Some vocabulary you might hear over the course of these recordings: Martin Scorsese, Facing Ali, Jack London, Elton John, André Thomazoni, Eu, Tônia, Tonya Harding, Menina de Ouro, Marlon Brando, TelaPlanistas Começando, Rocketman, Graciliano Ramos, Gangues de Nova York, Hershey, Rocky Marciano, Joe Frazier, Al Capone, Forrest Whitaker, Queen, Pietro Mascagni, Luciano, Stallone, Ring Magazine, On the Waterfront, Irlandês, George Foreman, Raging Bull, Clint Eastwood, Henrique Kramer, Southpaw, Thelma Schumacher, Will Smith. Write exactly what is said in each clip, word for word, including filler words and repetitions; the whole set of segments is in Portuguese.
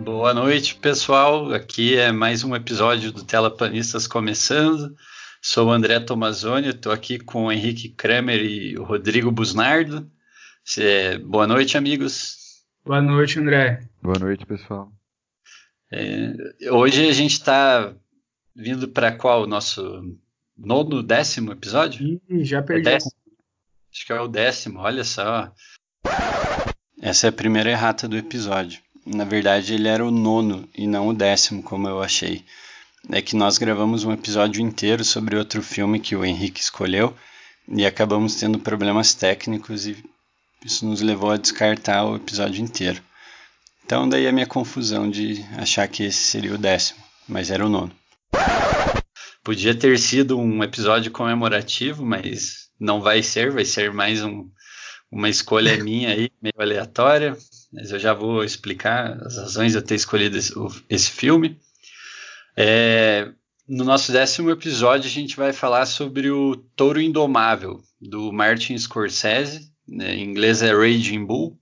Boa noite, pessoal. Aqui é mais um episódio do TelaPlanistas Começando. Sou o André Thomazoni, estou aqui com o Henrique Kramer e o Rodrigo Busnardo. É, boa noite, amigos. Boa noite, André. Boa noite, pessoal. É, hoje a gente está vindo para qual? O nosso nono, décimo episódio? Ih, já perdi. Acho que é o décimo, olha só. Essa é a primeira errata do episódio. Na verdade, ele era o nono e não o décimo, como eu achei. É que nós gravamos um episódio inteiro sobre outro filme que o Henrique escolheu e acabamos tendo problemas técnicos e isso nos levou a descartar o episódio inteiro. Então daí a minha confusão de achar que esse seria o décimo, mas era o nono. Podia ter sido um episódio comemorativo, mas não vai ser, vai ser mais um, uma escolha minha aí, meio aleatória, mas eu já vou explicar as razões de eu ter escolhido esse, esse filme. É, no nosso décimo episódio a gente vai falar sobre o Touro Indomável, do Martin Scorsese, né, em inglês é Raging Bull,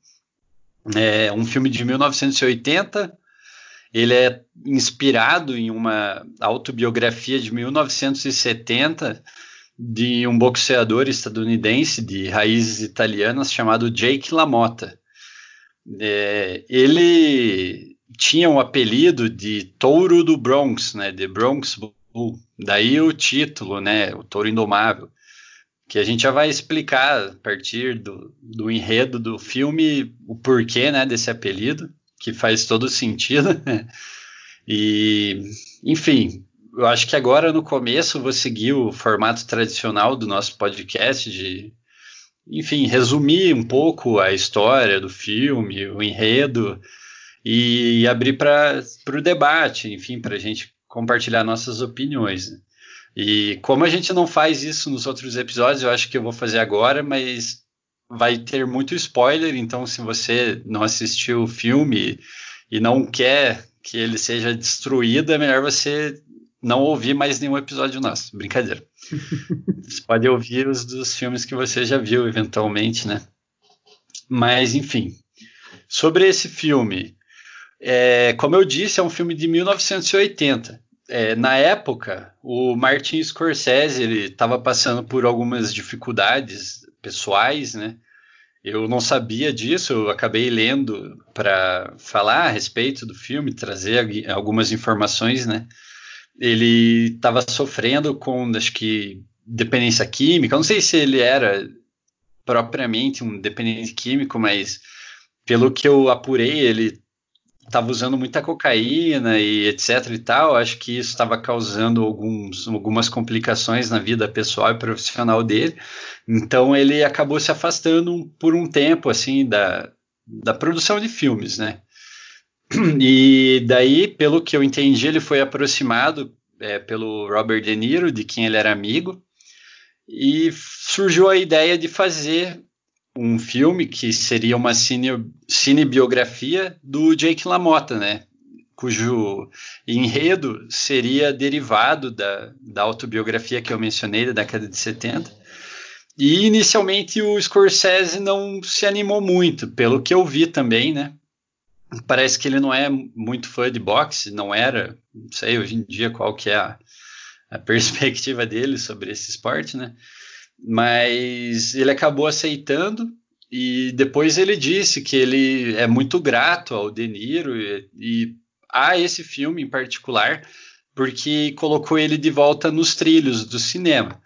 é um filme de mil novecentos e oitenta. Ele é inspirado em uma autobiografia de mil novecentos e setenta de um boxeador estadunidense de raízes italianas chamado Jake LaMotta. É, ele tinha um apelido de Touro do Bronx, né, de Bronx Bull, daí o título, né, o Touro Indomável, que a gente já vai explicar a partir do, do enredo do filme o porquê, né, desse apelido, que faz todo sentido. E, enfim, eu acho que agora no começo eu vou seguir o formato tradicional do nosso podcast de, enfim, resumir um pouco a história do filme, o enredo, e abrir para o debate, enfim, para a gente compartilhar nossas opiniões. E como a gente não faz isso nos outros episódios, eu acho que eu vou fazer agora, mas vai ter muito spoiler, então se você não assistiu o filme e não quer que ele seja destruído, é melhor você não ouvir mais nenhum episódio nosso. Brincadeira. Você pode ouvir os dos filmes que você já viu, eventualmente, né? Mas, enfim. Sobre esse filme, é, como eu disse, é um filme de mil novecentos e oitenta. É, na época, o Martin Scorsese estava passando por algumas dificuldades pessoais, né? Eu não sabia disso, eu acabei lendo para falar a respeito do filme, trazer algumas informações, né? Ele estava sofrendo com, acho que, dependência química. Eu não sei se ele era propriamente um dependente químico, mas pelo que eu apurei, ele estava usando muita cocaína e etc e tal. Acho que isso estava causando alguns, algumas complicações na vida pessoal e profissional dele. Então ele acabou se afastando por um tempo assim da, da produção de filmes, né? E daí, pelo que eu entendi, ele foi aproximado é, pelo Robert De Niro, de quem ele era amigo, e surgiu a ideia de fazer um filme que seria uma cine, cinebiografia do Jake LaMotta, né? Cujo enredo seria derivado da, da autobiografia que eu mencionei da década de setenta. E inicialmente o Scorsese não se animou muito, pelo que eu vi também, né? Parece que ele não é muito fã de boxe, não era, não sei hoje em dia qual que é a, a perspectiva dele sobre esse esporte, né? Mas ele acabou aceitando e depois ele disse que ele é muito grato ao De Niro e, e a esse filme em particular, porque colocou ele de volta nos trilhos do cinema.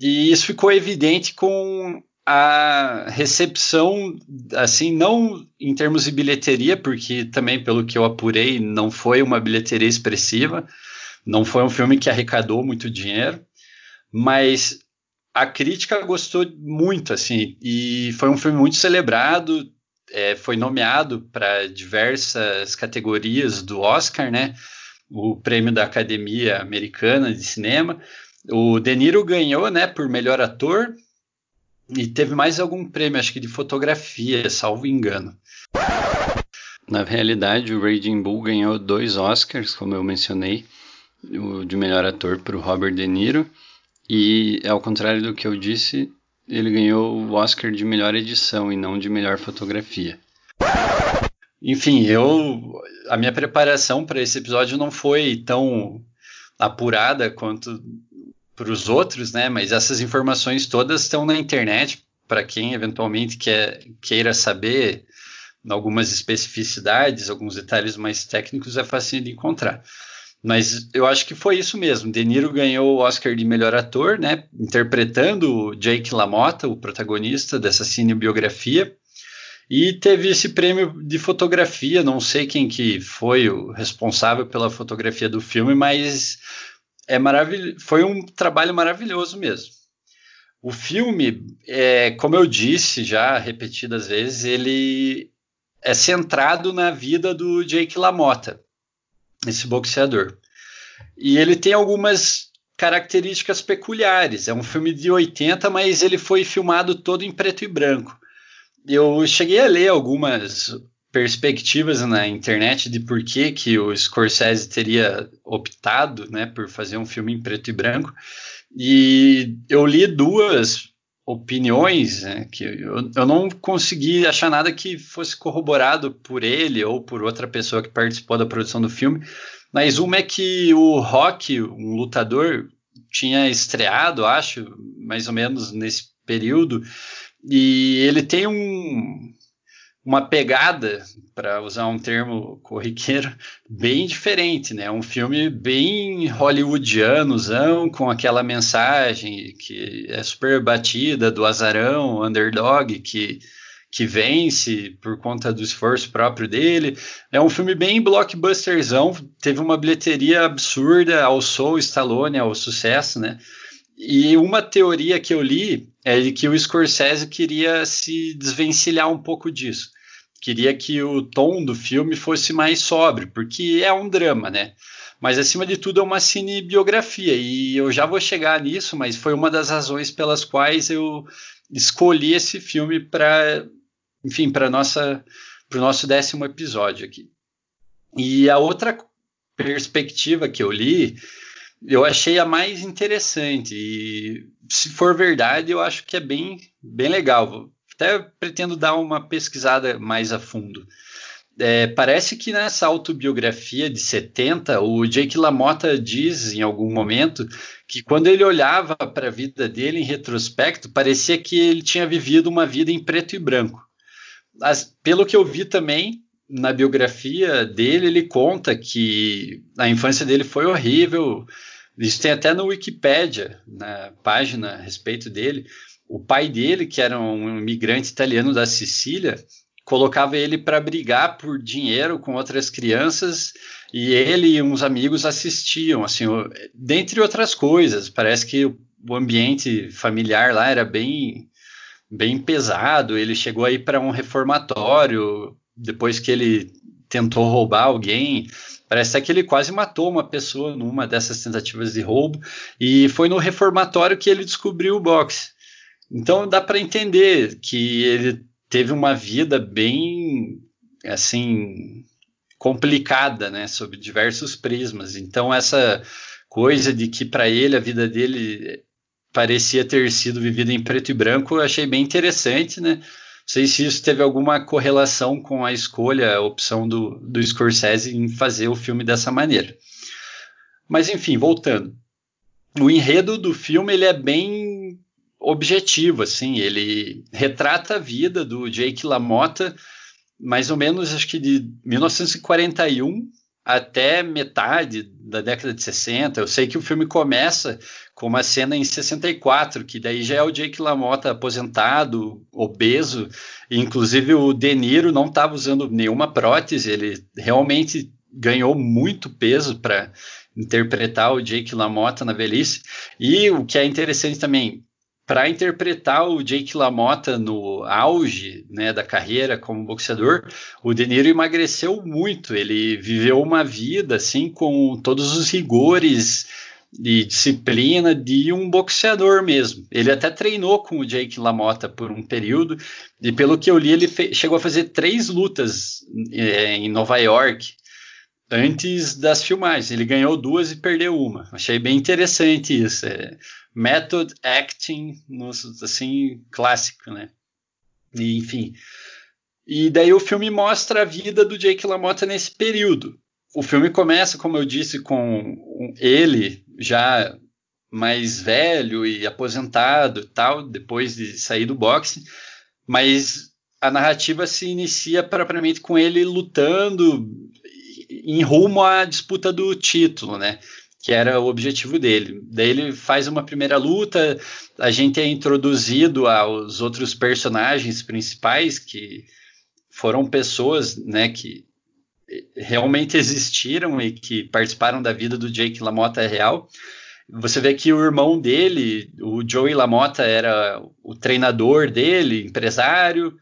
E isso ficou evidente com a recepção, assim, não em termos de bilheteria, porque também, pelo que eu apurei, não foi uma bilheteria expressiva, não foi um filme que arrecadou muito dinheiro, mas a crítica gostou muito, assim, e foi um filme muito celebrado, é, foi nomeado para diversas categorias do Oscar, né, o prêmio da Academia Americana de Cinema. O De Niro ganhou, né, por melhor ator, e teve mais algum prêmio, acho que de fotografia, salvo engano. Na realidade, o Raging Bull ganhou dois Oscars, como eu mencionei, o de melhor ator para o Robert De Niro. E, ao contrário do que eu disse, ele ganhou o Oscar de melhor edição e não de melhor fotografia. Enfim, eu, a minha preparação para esse episódio não foi tão apurada quanto para os outros, né? Mas essas informações todas estão na internet, para quem eventualmente quer, queira saber algumas especificidades, alguns detalhes mais técnicos, é fácil de encontrar. Mas eu acho que foi isso mesmo. De Niro ganhou o Oscar de melhor ator, né? Interpretando o Jake LaMotta, o protagonista dessa cinebiografia. E teve esse prêmio de fotografia, não sei quem que foi o responsável pela fotografia do filme, mas é maravil... foi um trabalho maravilhoso mesmo. O filme, é, como eu disse já repetidas vezes, ele é centrado na vida do Jake LaMotta, esse boxeador. E ele tem algumas características peculiares. É um filme de oitenta, mas ele foi filmado todo em preto e branco. Eu cheguei a ler algumas perspectivas na internet de por que, que o Scorsese teria optado, né, por fazer um filme em preto e branco, e eu li duas opiniões, né, que eu, eu não consegui achar nada que fosse corroborado por ele ou por outra pessoa que participou da produção do filme, mas uma é que o Rocky, um lutador, tinha estreado, acho, mais ou menos nesse período, e ele tem um, uma pegada, para usar um termo corriqueiro, bem diferente, né? Um filme bem hollywoodianozão, com aquela mensagem que é super batida, do azarão, underdog, que, que vence por conta do esforço próprio dele. É um filme bem blockbusterzão, teve uma bilheteria absurda, alçou o Stallone ao sucesso, né? E uma teoria que eu li é que o Scorsese queria se desvencilhar um pouco disso. Queria que o tom do filme fosse mais sóbrio, porque é um drama, né? Mas, acima de tudo, é uma cinebiografia. E eu já vou chegar nisso, mas foi uma das razões pelas quais eu escolhi esse filme para, enfim, para nossa, para o nosso décimo episódio aqui. E a outra perspectiva que eu li, eu achei a mais interessante, e se for verdade, eu acho que é bem, bem legal. Até pretendo dar uma pesquisada mais a fundo. É, parece que nessa autobiografia de setenta, o Jake LaMotta diz em algum momento que quando ele olhava para a vida dele em retrospecto, parecia que ele tinha vivido uma vida em preto e branco. As, pelo que eu vi também, na biografia dele, ele conta que a infância dele foi horrível. Isso tem até no Wikipedia, na página a respeito dele. O pai dele, que era um imigrante italiano da Sicília, colocava ele para brigar por dinheiro com outras crianças, e ele e uns amigos assistiam, assim, dentre outras coisas. Parece que o ambiente familiar lá era bem, bem pesado. Ele chegou aí para um reformatório depois que ele tentou roubar alguém. Parece que ele quase matou uma pessoa numa dessas tentativas de roubo, e foi no reformatório que ele descobriu o boxe. Então dá para entender que ele teve uma vida bem, assim, complicada, né, sob diversos prismas. Então essa coisa de que para ele a vida dele parecia ter sido vivida em preto e branco, eu achei bem interessante, né? Não sei se isso teve alguma correlação com a escolha, a opção do, do Scorsese em fazer o filme dessa maneira. Mas, enfim, voltando. O enredo do filme, ele é bem objetivo, assim. Ele retrata a vida do Jake LaMotta, mais ou menos, acho que de mil novecentos e quarenta e um até metade da década de sessenta. Eu sei que o filme começa com uma cena em sessenta e quatro, que daí já é o Jake LaMotta aposentado, obeso, e inclusive o De Niro não estava usando nenhuma prótese, ele realmente ganhou muito peso para interpretar o Jake LaMotta na velhice. E o que é interessante também, para interpretar o Jake LaMotta no auge, né, da carreira como boxeador, o De Niro emagreceu muito. Ele viveu uma vida assim, com todos os rigores de disciplina de um boxeador mesmo. Ele até treinou com o Jake LaMotta por um período, e pelo que eu li, ele fe- chegou a fazer três lutas é, em Nova York antes das filmagens. Ele ganhou duas e perdeu uma. Achei bem interessante isso. É method acting, assim, clássico, né? E, enfim, E daí o filme mostra a vida do Jake LaMotta nesse período. O filme começa, como eu disse, com ele já mais velho e aposentado e tal, depois de sair do boxe, mas a narrativa se inicia propriamente com ele lutando em rumo à disputa do título, né? Que era o objetivo dele. Daí ele faz uma primeira luta, a gente é introduzido aos outros personagens principais, que foram pessoas, né, que realmente existiram e que participaram da vida do Jake LaMotta real. Você vê que o irmão dele, o Joey LaMotta, era o treinador dele, empresário,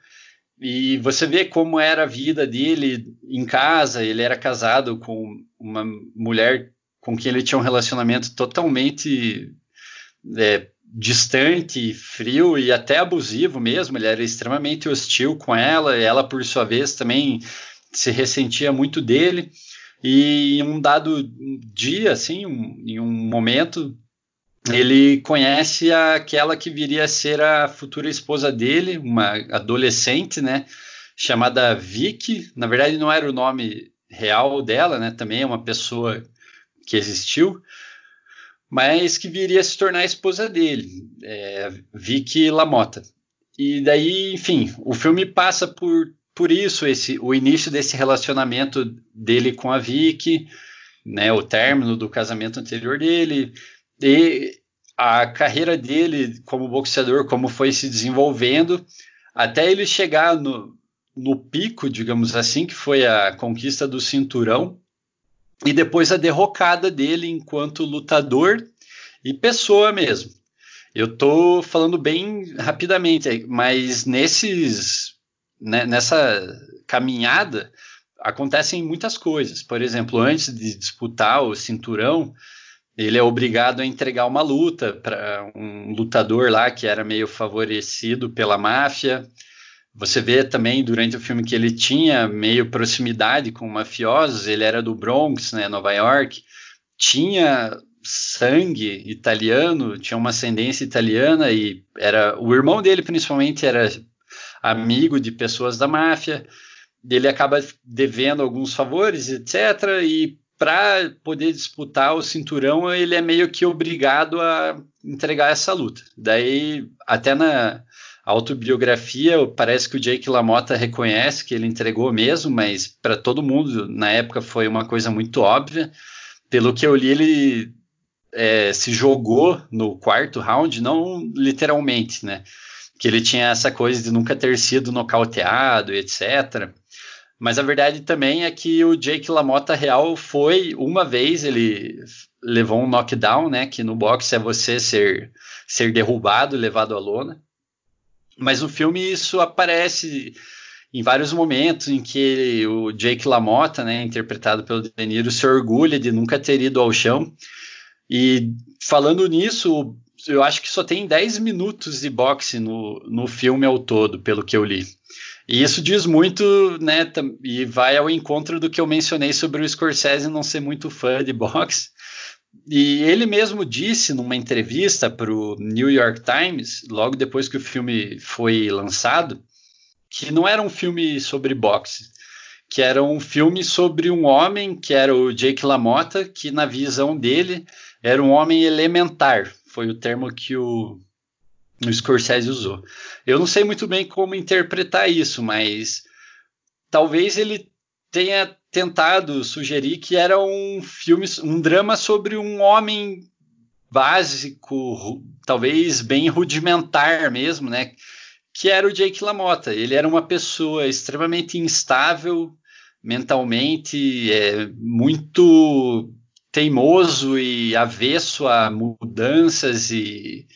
e você vê como era a vida dele em casa. Ele era casado com uma mulher com quem ele tinha um relacionamento totalmente é, distante, frio e até abusivo mesmo. Ele era extremamente hostil com ela, e ela, por sua vez, também se ressentia muito dele. E em um dado dia, assim, um, em um momento, ele conhece aquela que viria a ser a futura esposa dele, uma adolescente, né, chamada Vicky. Na verdade, não era o nome real dela, né, também é uma pessoa que existiu, mas que viria a se tornar a esposa dele, é, Vicky LaMotta. E daí, enfim, o filme passa por, por isso, esse, o início desse relacionamento dele com a Vicky, né, o término do casamento anterior dele, e a carreira dele como boxeador, como foi se desenvolvendo, até ele chegar no, no pico, digamos assim, que foi a conquista do cinturão, e depois a derrocada dele enquanto lutador e pessoa mesmo. Eu tô falando bem rapidamente, mas nesses, né, nessa caminhada acontecem muitas coisas. Por exemplo, antes de disputar o cinturão, ele é obrigado a entregar uma luta para um lutador lá que era meio favorecido pela máfia. Você vê também durante o filme que ele tinha meio proximidade com mafiosos, ele era do Bronx, né, Nova York, tinha sangue italiano, tinha uma ascendência italiana, e era, o irmão dele principalmente era amigo de pessoas da máfia. Ele acaba devendo alguns favores, etcétera, e para poder disputar o cinturão ele é meio que obrigado a entregar essa luta. Daí, até na autobiografia, parece que o Jake LaMotta reconhece que ele entregou mesmo, mas para todo mundo na época foi uma coisa muito óbvia. Pelo que eu li, ele é, se jogou no quarto round, não literalmente, né? Que ele tinha essa coisa de nunca ter sido nocauteado, etcétera. Mas a verdade também é que o Jake LaMotta real foi, uma vez ele levou um knockdown, né? Que no boxe é você ser, ser derrubado, levado à lona. Mas no filme isso aparece em vários momentos em que o Jake LaMotta, né, interpretado pelo De Niro, se orgulha de nunca ter ido ao chão. E falando nisso, eu acho que só tem dez minutos de boxe no, no filme ao todo, pelo que eu li. E isso diz muito, né, e vai ao encontro do que eu mencionei sobre o Scorsese não ser muito fã de boxe. E ele mesmo disse numa entrevista para o New York Times, logo depois que o filme foi lançado, que não era um filme sobre boxe, que era um filme sobre um homem, que era o Jake LaMotta, que na visão dele era um homem elementar, foi o termo que o, o Scorsese usou. Eu não sei muito bem como interpretar isso, mas talvez ele tenha tentado sugerir que era um filme, um drama sobre um homem básico, talvez bem rudimentar mesmo, né? Que era o Jake LaMotta. Ele era uma pessoa extremamente instável mentalmente, é, muito teimoso e avesso a mudanças e,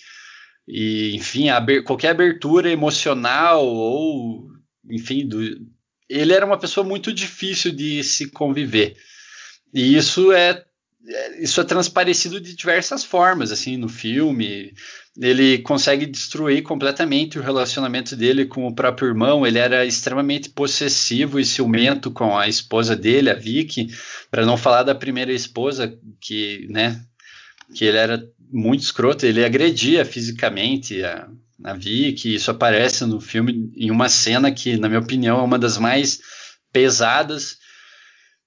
e enfim, aber, qualquer abertura emocional ou, enfim, do... Ele era uma pessoa muito difícil de se conviver. E isso é, isso é transparecido de diversas formas, assim, no filme. Ele consegue destruir completamente o relacionamento dele com o próprio irmão. Ele era extremamente possessivo e ciumento com a esposa dele, a Vicky, para não falar da primeira esposa, que, né, que ele era muito escroto. Ele agredia fisicamente a, na Vicky, isso aparece no filme em uma cena que, na minha opinião, é uma das mais pesadas.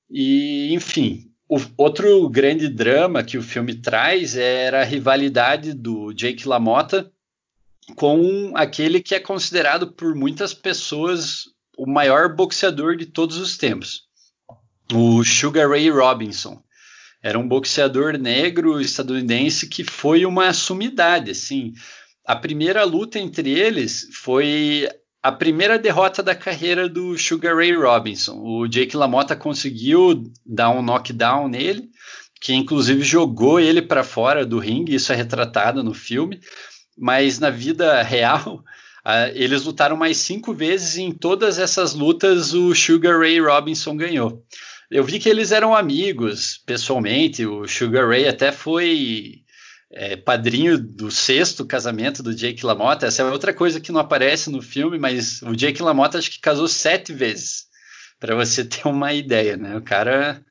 E, enfim, o outro grande drama que o filme traz era a rivalidade do Jake LaMotta com aquele que é considerado por muitas pessoas o maior boxeador de todos os tempos, o Sugar Ray Robinson. Era um boxeador negro estadunidense que foi uma sumidade, assim. A primeira luta entre eles foi a primeira derrota da carreira do Sugar Ray Robinson. O Jake LaMotta conseguiu dar um knockdown nele, que inclusive jogou ele para fora do ringue, isso é retratado no filme, mas na vida real, uh, eles lutaram mais cinco vezes e em todas essas lutas o Sugar Ray Robinson ganhou. Eu vi que eles eram amigos, pessoalmente. O Sugar Ray até foi é, padrinho do sexto casamento do Jake LaMotta. Essa é outra coisa que não aparece no filme, mas o Jake LaMotta acho que casou sete vezes, para você ter uma ideia, né? O cara,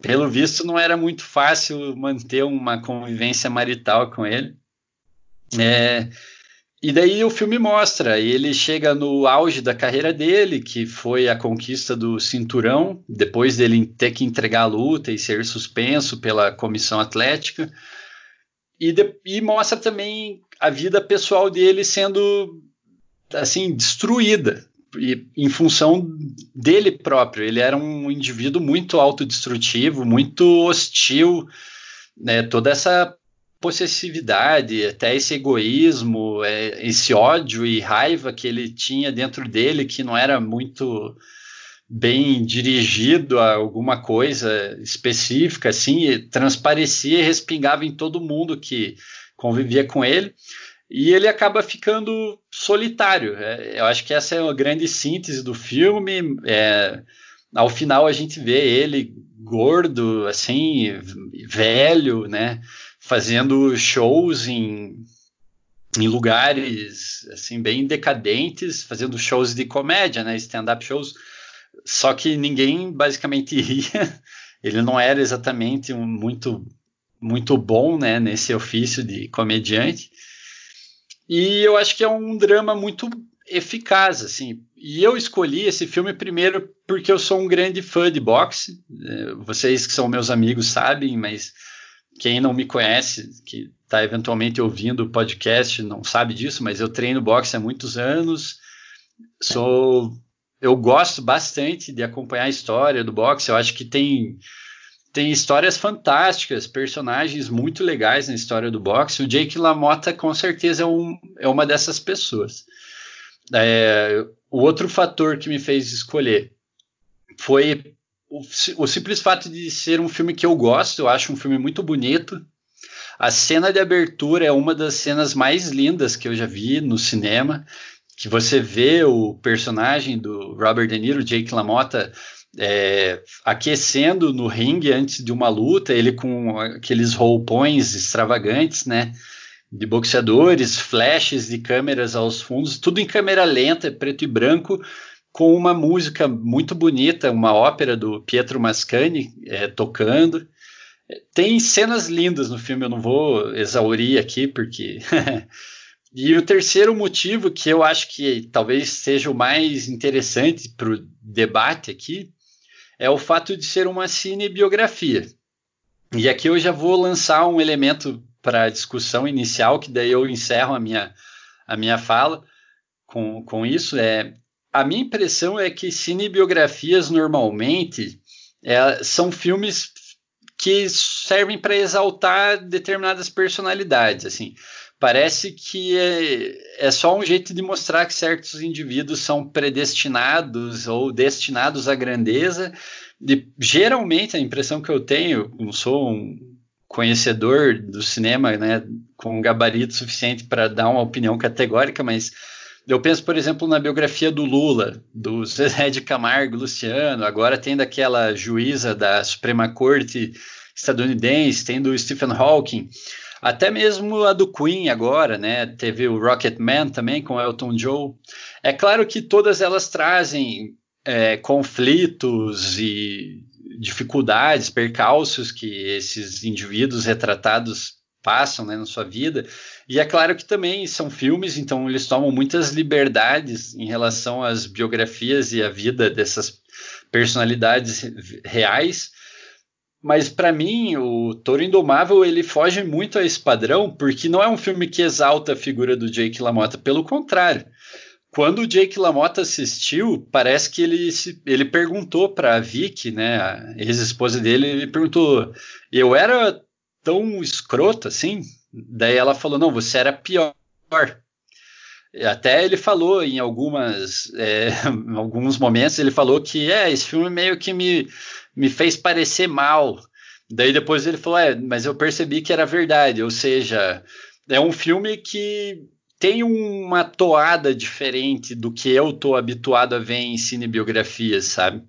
pelo visto, não era muito fácil manter uma convivência marital com ele. É... E daí o filme mostra, ele chega no auge da carreira dele, que foi a conquista do cinturão, depois dele ter que entregar a luta e ser suspenso pela comissão atlética, e, de, e mostra também a vida pessoal dele sendo, assim, destruída, e, em função dele próprio. Ele era um indivíduo muito autodestrutivo, muito hostil, né, toda essa possessividade, até esse egoísmo, esse ódio e raiva que ele tinha dentro dele, que não era muito bem dirigido a alguma coisa específica, assim, transparecia e respingava em todo mundo que convivia com ele, e ele acaba ficando solitário. Eu acho que essa é a grande síntese do filme. É, ao final a gente vê ele gordo, assim, velho, né, fazendo shows em, em lugares assim, bem decadentes, fazendo shows de comédia, né, stand-up shows, só que ninguém basicamente ria. Ele não era exatamente um, muito, muito bom, né, nesse ofício de comediante, e eu acho que é um drama muito eficaz, assim. E eu escolhi esse filme primeiro porque eu sou um grande fã de boxe, vocês que são meus amigos sabem, mas quem não me conhece, que está eventualmente ouvindo o podcast, não sabe disso, mas eu treino boxe há muitos anos. Sou, eu gosto bastante de acompanhar a história do boxe. Eu acho que tem, tem histórias fantásticas, personagens muito legais na história do boxe. O Jake LaMotta, com certeza, é, um, é uma dessas pessoas. É, o outro fator que me fez escolher foi o simples fato de ser um filme que eu gosto. Eu acho um filme muito bonito. A cena de abertura é uma das cenas mais lindas que eu já vi no cinema, que você vê o personagem do Robert De Niro, Jake LaMotta, é, aquecendo no ringue antes de uma luta, ele com aqueles roupões extravagantes, né, de boxeadores, flashes de câmeras aos fundos, tudo em câmera lenta, preto e branco, com uma música muito bonita, uma ópera do Pietro Mascagni é, tocando. Tem cenas lindas no filme, eu não vou exaurir aqui, porque... E o terceiro motivo, que eu acho que talvez seja o mais interessante para o debate aqui, é o fato de ser uma cinebiografia. E aqui eu já vou lançar um elemento para a discussão inicial, que daí eu encerro a minha, a minha fala com, com isso, é... A minha impressão é que cinebiografias normalmente é, são filmes que servem para exaltar determinadas personalidades. Assim. Parece que é, é só um jeito de mostrar que certos indivíduos são predestinados ou destinados à grandeza. E, geralmente, a impressão que eu tenho, não sou um conhecedor do cinema, né, com um gabarito suficiente para dar uma opinião categórica, mas... Eu penso, por exemplo, na biografia do Lula, do Zed Camargo, Luciano, agora tem daquela juíza da Suprema Corte estadunidense, tem do Stephen Hawking, até mesmo a do Queen agora, né? Teve o Rocketman também, com Elton John. É claro que todas elas trazem é, conflitos e dificuldades, percalços que esses indivíduos retratados passam, né, na sua vida. E é claro que também são filmes, então eles tomam muitas liberdades em relação às biografias e à vida dessas personalidades reais. Mas para mim, o Touro Indomável, ele foge muito a esse padrão, porque não é um filme que exalta a figura do Jake LaMotta, pelo contrário. Quando o Jake LaMotta assistiu, parece que ele, se, ele perguntou para a Vicky, né, a ex-esposa dele, ele perguntou, eu era tão escroto assim? Daí ela falou, não, você era pior. Até ele falou em algumas, é, em alguns momentos, ele falou que é, esse filme meio que me, me fez parecer mal. Daí depois ele falou, é, mas eu percebi que era verdade, ou seja, é um filme que... tem uma toada diferente do que eu tô habituado a ver em cinebiografias, sabe?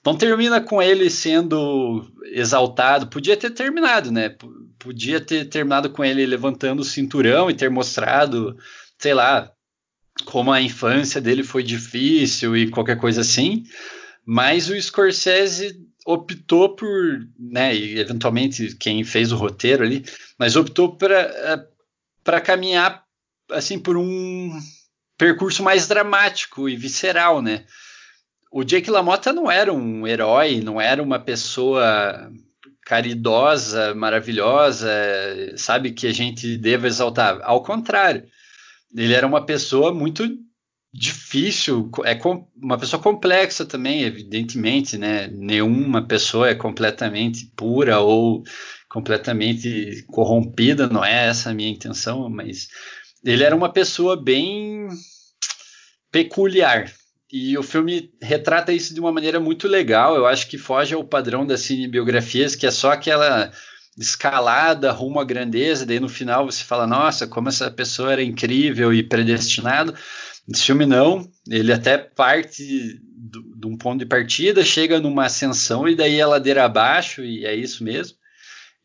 Então termina com ele sendo exaltado. Podia ter terminado, né? P- podia ter terminado com ele levantando o cinturão e ter mostrado, sei lá, como a infância dele foi difícil e qualquer coisa assim. Mas o Scorsese optou por, né? E eventualmente quem fez o roteiro ali, mas optou para para caminhar assim, por um percurso mais dramático e visceral, né? O Jake LaMotta não era um herói, não era uma pessoa caridosa, maravilhosa, sabe, que a gente deva exaltar. Ao contrário, ele era uma pessoa muito difícil, é com, uma pessoa complexa também, evidentemente, né? Nenhuma pessoa é completamente pura ou completamente corrompida, não é essa a minha intenção, mas... ele era uma pessoa bem peculiar, e o filme retrata isso de uma maneira muito legal. Eu acho que foge ao padrão das cinebiografias, que é só aquela escalada rumo à grandeza, daí no final você fala, nossa, como essa pessoa era incrível e predestinada. Esse filme não, ele até parte de um ponto de partida, chega numa ascensão e daí é ladeira abaixo, e é isso mesmo.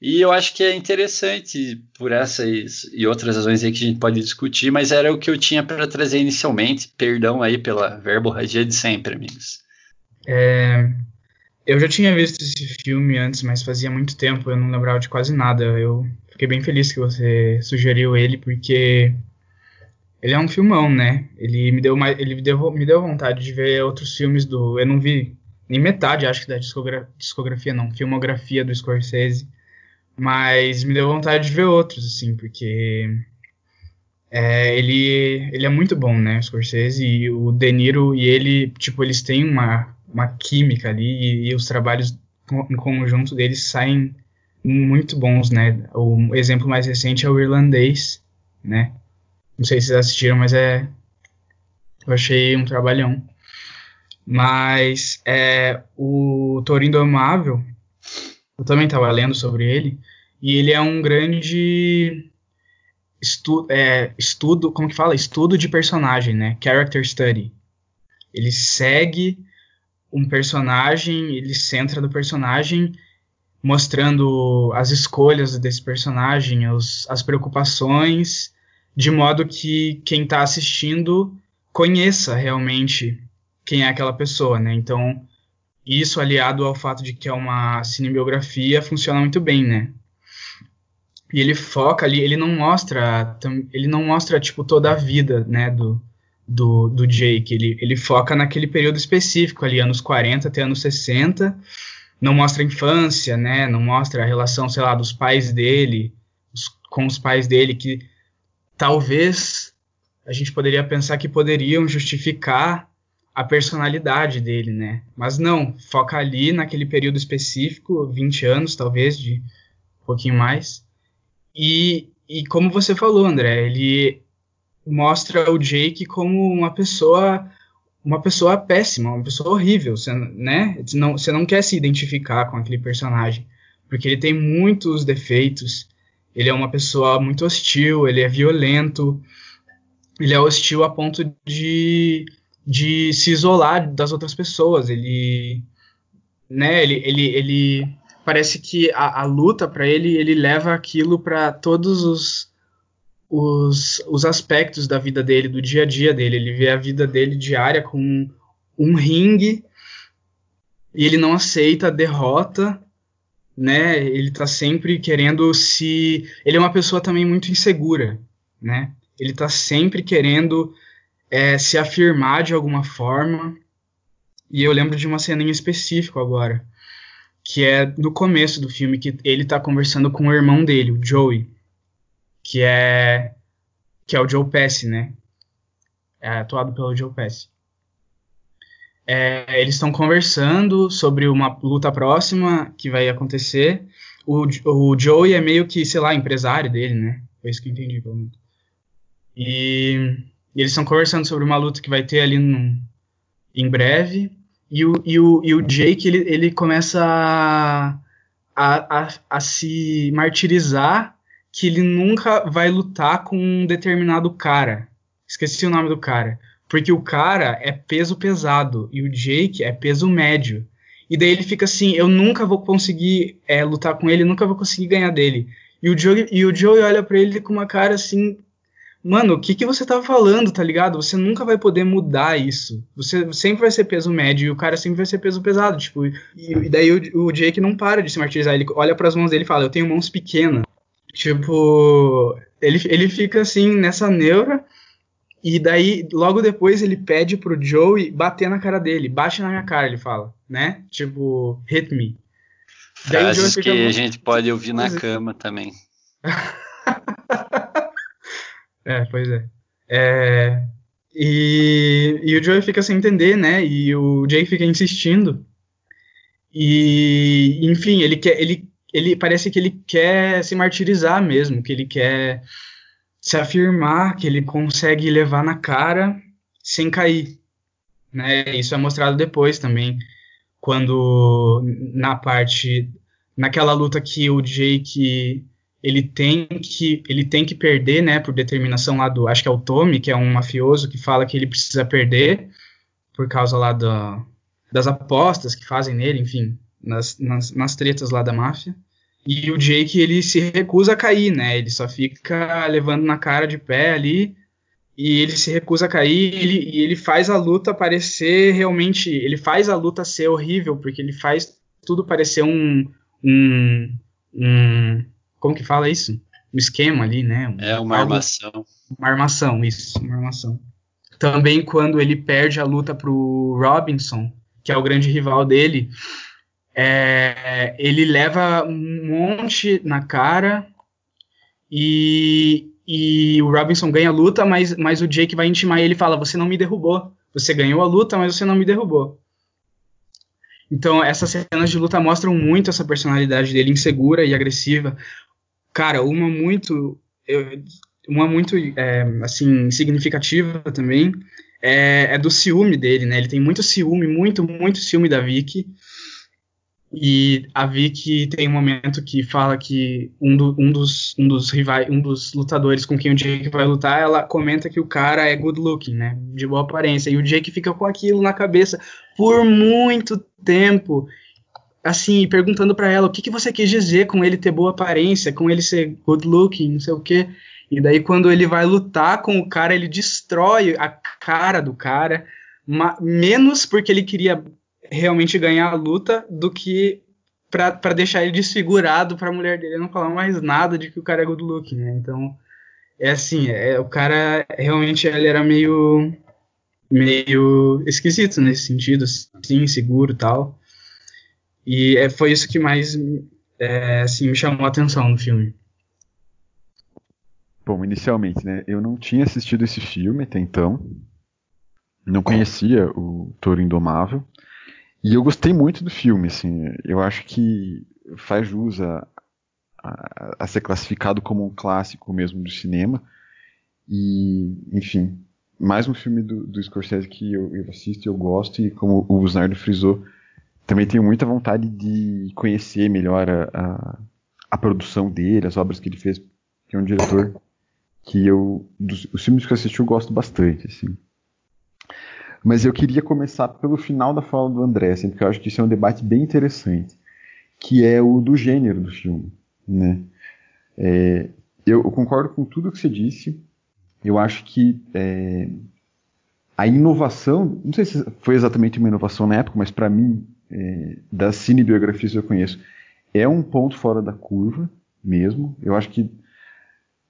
E eu acho que é interessante por essas e outras razões aí que a gente pode discutir, mas era o que eu tinha para trazer inicialmente. Perdão aí pela verborragia de sempre, amigos. É, eu já tinha visto esse filme antes, mas fazia muito tempo, eu não lembrava de quase nada. Eu fiquei bem feliz que você sugeriu ele, porque ele é um filmão, né? Ele me deu, uma, ele me deu, me deu vontade de ver outros filmes do... eu não vi nem metade, acho que da discografia, discografia não, filmografia do Scorsese. Mas me deu vontade de ver outros, assim, porque é, ele, ele é muito bom, né, o Scorsese, e o De Niro, e ele, tipo, eles têm uma, uma química ali, e, e os trabalhos em conjunto deles saem muito bons, né. O exemplo mais recente é o Irlandês, né, não sei se vocês assistiram, mas é, eu achei um trabalhão. Mas é, o Touro Indomável, eu também estava lendo sobre ele, e ele é um grande estu- é, estudo, como que fala? Estudo de personagem, né? Character study. Ele segue um personagem, ele centra no personagem, mostrando as escolhas desse personagem, os, as preocupações, de modo que quem está assistindo conheça realmente quem é aquela pessoa, né? Então... isso, aliado ao fato de que é uma cinebiografia, funciona muito bem, né? E ele foca ali, ele não mostra, ele não mostra tipo, toda a vida, né, do, do, do Jake. Ele, ele foca naquele período específico ali, anos quarenta até anos sessenta. Não mostra a infância, né? Não mostra a relação, sei lá, dos pais dele, os, com os pais dele, que talvez a gente poderia pensar que poderiam justificar a personalidade dele, né? Mas não, foca ali naquele período específico, vinte anos talvez, de um pouquinho mais. E, e como você falou, André, ele mostra o Jake como uma pessoa, uma pessoa péssima, uma pessoa horrível, você, né? Não, você não quer se identificar com aquele personagem, porque ele tem muitos defeitos, ele é uma pessoa muito hostil, ele é violento, ele é hostil a ponto de... de se isolar das outras pessoas, ele, né, ele, ele, ele parece que a, a luta para ele, ele leva aquilo para todos os, os, os aspectos da vida dele, do dia a dia dele, ele vê a vida dele diária com um ringue, e ele não aceita a derrota, né, ele tá sempre querendo se... Ele é uma pessoa também muito insegura, né? Ele tá sempre querendo é, se afirmar de alguma forma. E eu lembro de uma cena em específico agora, que é no começo do filme, que ele tá conversando com o irmão dele, o Joey, que é, que é o Joe Pesci, né? É atuado pelo Joe Pesci. É, eles estão conversando sobre uma luta próxima que vai acontecer. O, o Joey é meio que, sei lá, empresário dele, né? Foi isso que eu entendi, pelo menos. E, e eles estão conversando sobre uma luta que vai ter ali num, em breve. E o, e o, e o Jake, ele, ele começa a, a, a, a se martirizar que ele nunca vai lutar com um determinado cara. Esqueci o nome do cara. Porque o cara é peso pesado e o Jake é peso médio. E daí ele fica assim, eu nunca vou conseguir é, lutar com ele, nunca vou conseguir ganhar dele. E o Joey, e o Joey olha pra ele com uma cara assim... Mano, o que, que você tá falando, tá ligado? Você nunca vai poder mudar isso. Você sempre vai ser peso médio e o cara sempre vai ser peso pesado. Tipo, e, e daí o, o Jake não para de se martirizar. Ele olha pras mãos dele e fala, eu tenho mãos pequenas. Tipo, ele, ele fica assim nessa neura. E daí, logo depois, ele pede pro Joey bater na cara dele. Bate na minha cara, ele fala, né? Tipo, hit me. Daí frases o Joey fica que muito... a gente pode ouvir na cama também. É, pois é. é e, e o Joey fica sem entender, né? E o Jake fica insistindo. E, enfim, ele quer, ele, ele parece que ele quer se martirizar mesmo, que ele quer se afirmar, que ele consegue levar na cara sem cair, né? Isso é mostrado depois também, quando na parte, naquela luta que o Jake... Ele tem, que, ele tem que perder, né, por determinação lá do... Acho que é o Tommy, que é um mafioso, que fala que ele precisa perder por causa lá da, das apostas que fazem nele, enfim, nas, nas, nas tretas lá da máfia. E o Jake, ele se recusa a cair, né? Ele só fica levando na cara de pé ali e ele se recusa a cair e ele, ele faz a luta parecer realmente... Ele faz a luta ser horrível, porque ele faz tudo parecer um... um, um como que fala isso? Um esquema ali, né? Um, é, uma armação. Uma armação, isso, uma armação. Também quando ele perde a luta pro Robinson, que é o grande rival dele, é, ele leva um monte na cara e, e o Robinson ganha a luta, mas, mas o Jake vai intimar ele e fala, você não me derrubou. Você ganhou a luta, mas você não me derrubou. Então, essas cenas de luta mostram muito essa personalidade dele insegura e agressiva. Cara, uma muito, eu, uma muito é, assim, significativa também é, é do ciúme dele, né? Ele tem muito ciúme, muito, muito ciúme da Vicky. E a Vicky tem um momento que fala que um, do, um, dos, um, dos, rivais, um dos lutadores com quem o Jake vai lutar, ela comenta que o cara é good looking, né? De boa aparência. E o Jake fica com aquilo na cabeça por muito tempo, assim, perguntando pra ela o que, que você quis dizer com ele ter boa aparência, com ele ser good looking, não sei o quê. E daí quando ele vai lutar com o cara, ele destrói a cara do cara, ma- menos porque ele queria... realmente ganhar a luta do que pra, pra deixar ele desfigurado pra mulher dele não falar mais nada de que o cara é good looking, né? Então, é assim, é, o cara realmente ele era meio, meio esquisito nesse sentido, assim, inseguro e tal. E é, foi isso que mais é, assim, me chamou a atenção no filme. Bom, inicialmente, né? Eu não tinha assistido esse filme até então. Não conhecia o Touro Indomável. E eu gostei muito do filme, assim, eu acho que faz jus a, a, a ser classificado como um clássico mesmo do cinema, e, enfim, mais um filme do, do Scorsese que eu, eu assisto e eu gosto, e como o Busnardo frisou, também tenho muita vontade de conhecer melhor a, a, a produção dele, as obras que ele fez, que é um diretor que eu, dos os filmes que eu assisti eu gosto bastante, assim. Mas eu queria começar pelo final da fala do André, assim, porque eu acho que isso é um debate bem interessante, que é o do gênero do filme, né? É, eu, eu concordo com tudo que você disse, eu acho que é, a inovação, não sei se foi exatamente uma inovação na época, mas para mim, é, das cinebiografias que eu conheço, é um ponto fora da curva mesmo. Eu acho que,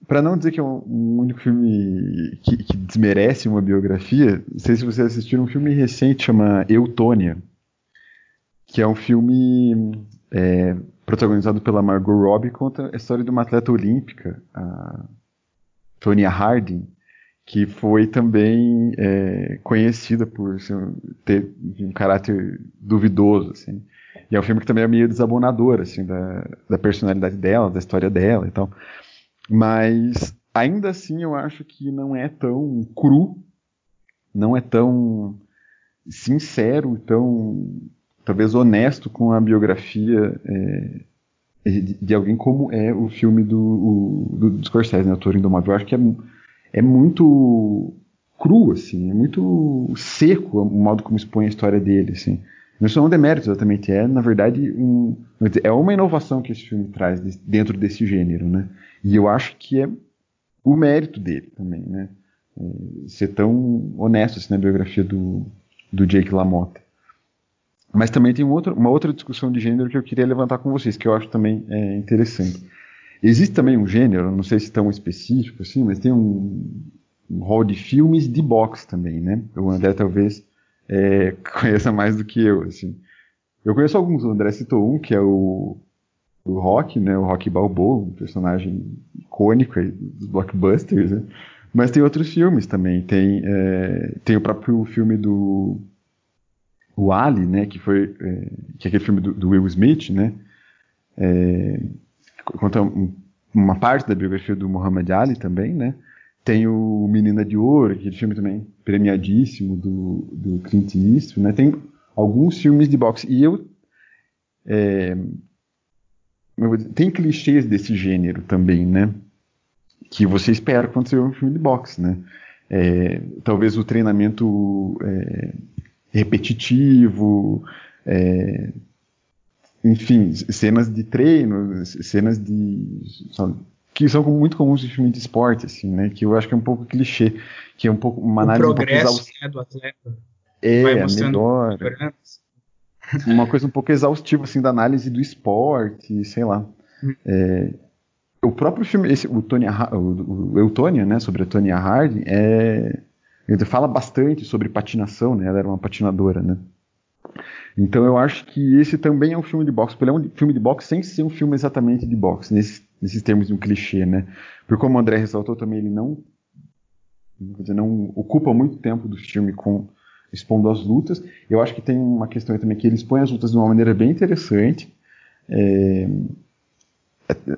para não dizer que é um, um único filme que, que desmerece uma biografia, não sei se vocês assistiram um filme recente chama Eu, Tônia, que é um filme é, protagonizado pela Margot Robbie, conta a história de uma atleta olímpica, a Tonya Harding, que foi também é, conhecida por assim, ter um caráter duvidoso, assim. E é um filme que também é meio desabonador, assim, da, da personalidade dela, da história dela e tal. Mas, ainda assim, eu acho que não é tão cru, não é tão sincero, tão, talvez, honesto com a biografia é, de, de alguém como é o filme do, o, do, do Scorsese, né, o Touro Indomável. Eu acho que é, é muito cru, assim, é muito seco o modo como expõe a história dele, assim. Isso não é um demérito, exatamente. É, na verdade, um, é uma inovação que esse filme traz dentro desse gênero, né? E eu acho que é o mérito dele também, né? É, ser tão honesto assim, na biografia do, do Jake LaMotta. Mas também tem um outro, uma outra discussão de gênero que eu queria levantar com vocês, que eu acho também é, interessante. Existe também um gênero, não sei se tão específico assim, mas tem um, um hall de filmes de boxe também, né? O André talvez... É, conheça mais do que eu, assim. Eu conheço alguns, o André citou um, que é o, o Rocky, né, o Rocky Balboa, um personagem icônico aí, dos blockbusters, né? Mas tem outros filmes também, tem, é, tem o próprio filme do o Ali, né, que foi é, que é aquele filme do, do Will Smith, né, é, conta um, uma parte da biografia do Muhammad Ali também, né. Tem o Menina de Ouro, aquele filme também premiadíssimo do, do Clint Eastwood, né? Tem alguns filmes de boxe. E eu... É, tem clichês desse gênero também, né? Que você espera quando você vê um filme de boxe, né? É, talvez o treinamento é, repetitivo... É, enfim, cenas de treino, cenas de... Sabe, que são muito comuns em filmes de esporte, assim, né? Que eu acho que é um pouco clichê, que é um pouco uma análise um pouco exaustiva, né, do atleta. É, vai melhor. Uma coisa um pouco exaustiva, assim, da análise do esporte, sei lá. Hum. É, o próprio filme, esse, o Tônia, o, o Eu, Tônia, né? Sobre a Tonya Harding, é, ele fala bastante sobre patinação, né? Ela era uma patinadora, né? Então eu acho que esse também é um filme de boxe, porque ele é um filme de boxe sem ser um filme exatamente de boxe, nesse nesses termos de um clichê, né? Porque como o André ressaltou também, ele não, não ocupa muito tempo do filme com, expondo as lutas. Eu acho que tem uma questão aí também que ele expõe as lutas de uma maneira bem interessante. É,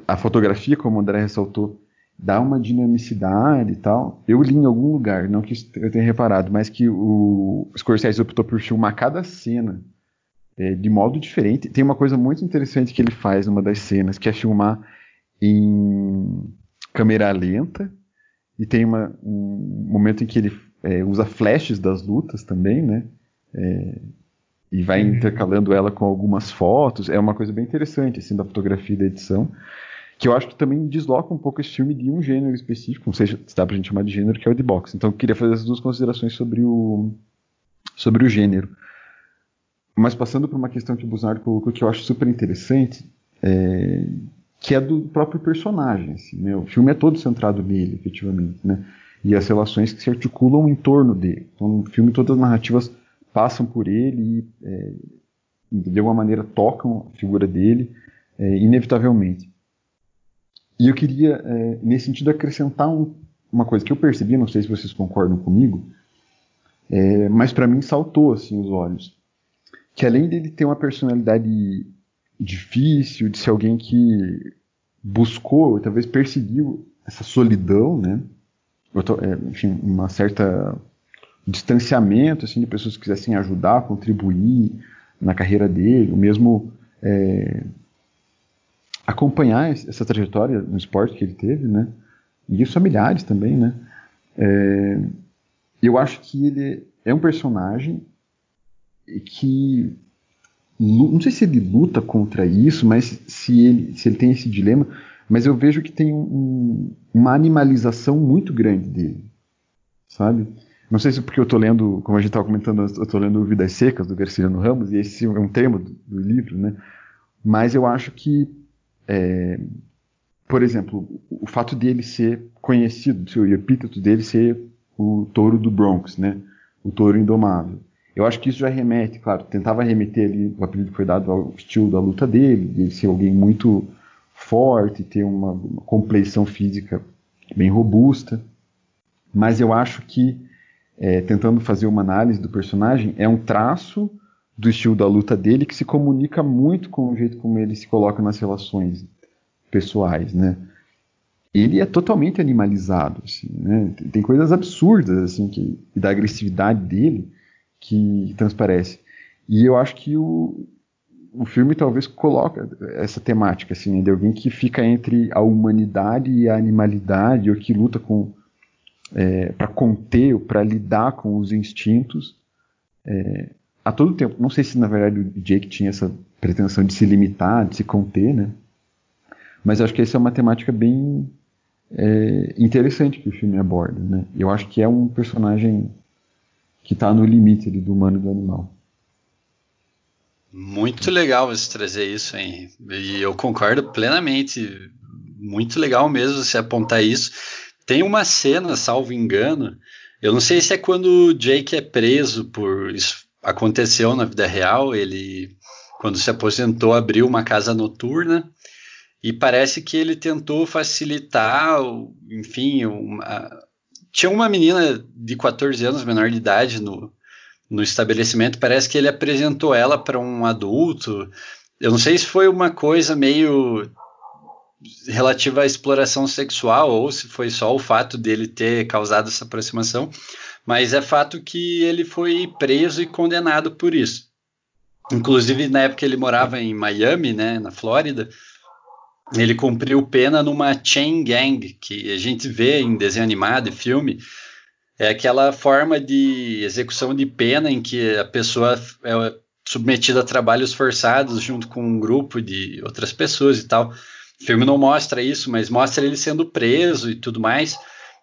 a fotografia, como o André ressaltou, dá uma dinamicidade e tal. Eu li em algum lugar, não que eu tenha reparado, mas que o Scorsese optou por filmar cada cena é, de modo diferente. Tem uma coisa muito interessante que ele faz numa das cenas, que é filmar em câmera lenta, e tem uma, um momento em que ele é, usa flashes das lutas também, né? É, e vai intercalando ela com algumas fotos. É uma coisa bem interessante, assim, da fotografia e da edição, que eu acho que também desloca um pouco esse filme de um gênero específico, não sei se dá pra gente chamar de gênero, que é o de boxe. Então eu queria fazer essas duas considerações sobre o, sobre o gênero. Mas passando por uma questão que o Busnardo colocou, que eu acho super interessante, é... que é do próprio personagem, assim, né? O filme é todo centrado nele, efetivamente, né? E as relações que se articulam em torno dele. Então, no filme, todas as narrativas passam por ele e, é, de alguma maneira, tocam a figura dele, é, inevitavelmente. E eu queria, é, nesse sentido, acrescentar um, uma coisa que eu percebi, não sei se vocês concordam comigo, é, mas para mim saltou, assim, os olhos. Que além dele ter uma personalidade... difícil, de ser alguém que buscou, talvez perseguiu essa solidão, né? Tô, é, enfim, uma certa distanciamento, assim, de pessoas que quisessem ajudar, contribuir na carreira dele, ou mesmo é, acompanhar essa trajetória no esporte que ele teve, né? E os familiares também, né? É, eu acho que ele é um personagem que... não sei se ele luta contra isso, mas se ele, se ele tem esse dilema, mas eu vejo que tem um, uma animalização muito grande dele, sabe? Não sei se porque eu tô lendo, como a gente estava comentando, eu tô lendo Vidas Secas, do Graciliano Ramos, e esse é um termo do, do livro, né? Mas eu acho que, é, por exemplo, o fato dele ser conhecido, o epíteto dele ser o touro do Bronx, né? O touro indomável. Eu acho que isso já remete, claro, tentava remeter ali, o apelido que foi dado ao estilo da luta dele, de ser alguém muito forte, ter uma, uma compleição física bem robusta. Mas eu acho que, é, tentando fazer uma análise do personagem, é um traço do estilo da luta dele que se comunica muito com o jeito como ele se coloca nas relações pessoais, né? Ele é totalmente animalizado, assim, né? Tem coisas absurdas, assim, que, da agressividade dele que transparece. E eu acho que o, o filme talvez coloca essa temática, assim, de alguém que fica entre a humanidade e a animalidade, ou que luta com, é, para conter, ou para lidar com os instintos, é, a todo tempo. Não sei se, na verdade, o Jake tinha essa pretensão de se limitar, de se conter, né? Mas eu acho que essa é uma temática bem, é, interessante que o filme aborda, né? Eu acho que é um personagem que está no limite ali, do humano e do animal. Muito legal você trazer isso, hein? E eu concordo plenamente. Muito legal mesmo você apontar isso. Tem uma cena, salvo engano, eu não sei se é quando o Jake é preso por... Isso aconteceu na vida real, ele, quando se aposentou, abriu uma casa noturna e parece que ele tentou facilitar, enfim... Uma, tinha uma menina de quatorze anos, menor de idade, no, no estabelecimento. Parece que ele apresentou ela para um adulto. Eu não sei se foi uma coisa meio relativa à exploração sexual ou se foi só o fato dele ter causado essa aproximação, mas é fato que ele foi preso e condenado por isso. Inclusive, na época ele morava em Miami, né, na Flórida. Ele cumpriu pena numa chain gang, que a gente vê em desenho animado e filme. É aquela forma de execução de pena em que a pessoa é submetida a trabalhos forçados junto com um grupo de outras pessoas e tal. O filme não mostra isso, mas mostra ele sendo preso e tudo mais.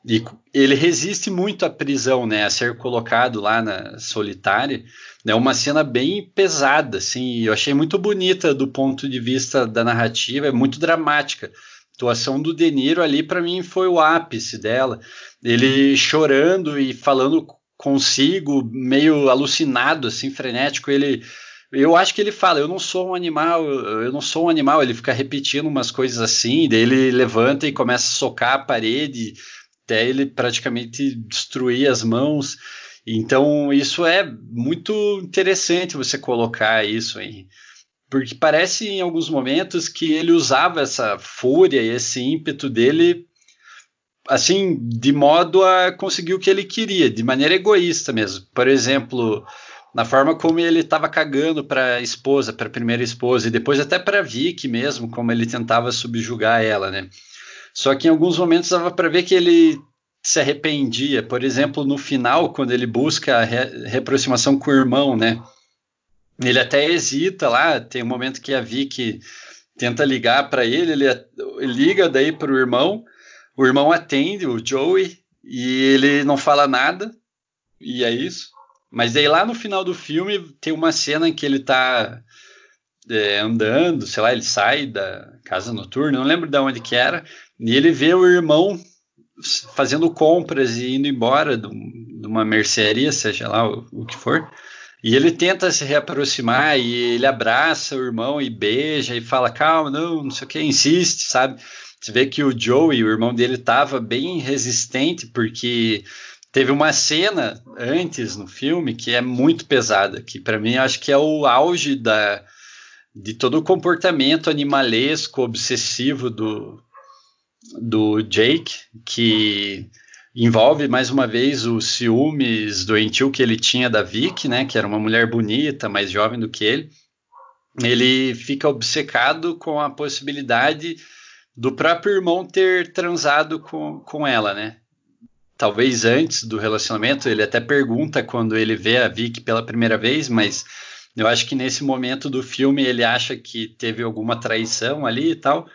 E ele resiste muito à prisão, né, a ser colocado lá na solitária. É uma cena bem pesada, assim, eu achei muito bonita do ponto de vista da narrativa, é muito dramática. A atuação do De Niro ali, para mim, foi o ápice dela. Ele chorando e falando consigo, meio alucinado, assim, frenético. Ele, eu acho que ele fala, eu não sou um animal, eu não sou um animal. Ele fica repetindo umas coisas assim, daí ele levanta e começa a socar a parede, até ele praticamente destruir as mãos. Então isso é muito interessante você colocar isso em, porque parece em alguns momentos que ele usava essa fúria e esse ímpeto dele assim, de modo a conseguir o que ele queria, de maneira egoísta mesmo. Por exemplo, na forma como ele estava cagando para a esposa, para a primeira esposa, e depois até para a Vicky mesmo, como ele tentava subjugar ela, né? Só que em alguns momentos dava para ver que ele se arrependia. Por exemplo, no final, quando ele busca a re- reaproximação com o irmão, né? Ele até hesita lá. Tem um momento que a Vicky tenta ligar para ele, ele, ele liga daí para o irmão, o irmão atende, o Joey, e ele não fala nada, e é isso. Mas daí lá no final do filme tem uma cena em que ele está é, andando, sei lá, ele sai da casa noturna, não lembro de onde que era, e ele vê o irmão fazendo compras e indo embora de uma mercearia, seja lá o, o que for, e ele tenta se reaproximar, e ele abraça o irmão e beija, e fala, calma, não, não sei o que, insiste, sabe? Você vê que o Joey, o irmão dele, estava bem resistente, porque teve uma cena antes no filme que é muito pesada, que para mim acho que é o auge da, de todo o comportamento animalesco, obsessivo do... do Jake, que envolve mais uma vez os ciúmes doentio que ele tinha da Vicky, né, que era uma mulher bonita, mais jovem do que ele. Ele fica obcecado com a possibilidade do próprio irmão ter transado com, com ela, né? Talvez antes do relacionamento, ele até pergunta quando ele vê a Vicky pela primeira vez, mas eu acho que nesse momento do filme ele acha que teve alguma traição ali e tal.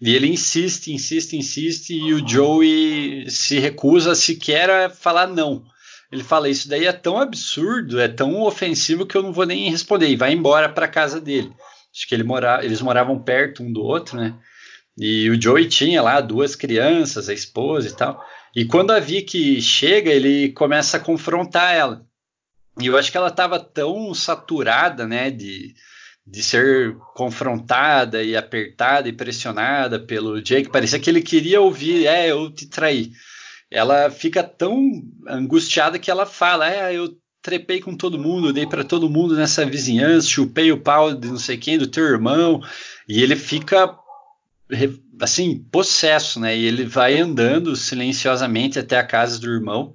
E ele insiste, insiste, insiste, e o Joey se recusa sequer a falar não. Ele fala, isso daí é tão absurdo, é tão ofensivo que eu não vou nem responder, e vai embora para a casa dele. Acho que ele mora, eles moravam perto um do outro, né? E o Joey tinha lá duas crianças, a esposa e tal. E quando a Vicky chega, ele começa a confrontar ela. E eu acho que ela estava tão saturada, né, de, de ser confrontada e apertada e pressionada pelo Jake. Parecia que ele queria ouvir, é, eu te traí. Ela fica tão angustiada que ela fala, é, eu trepei com todo mundo, dei para todo mundo nessa vizinhança, chupei o pau de não sei quem, do teu irmão. E ele fica, assim, possesso, né? E ele vai andando silenciosamente até a casa do irmão.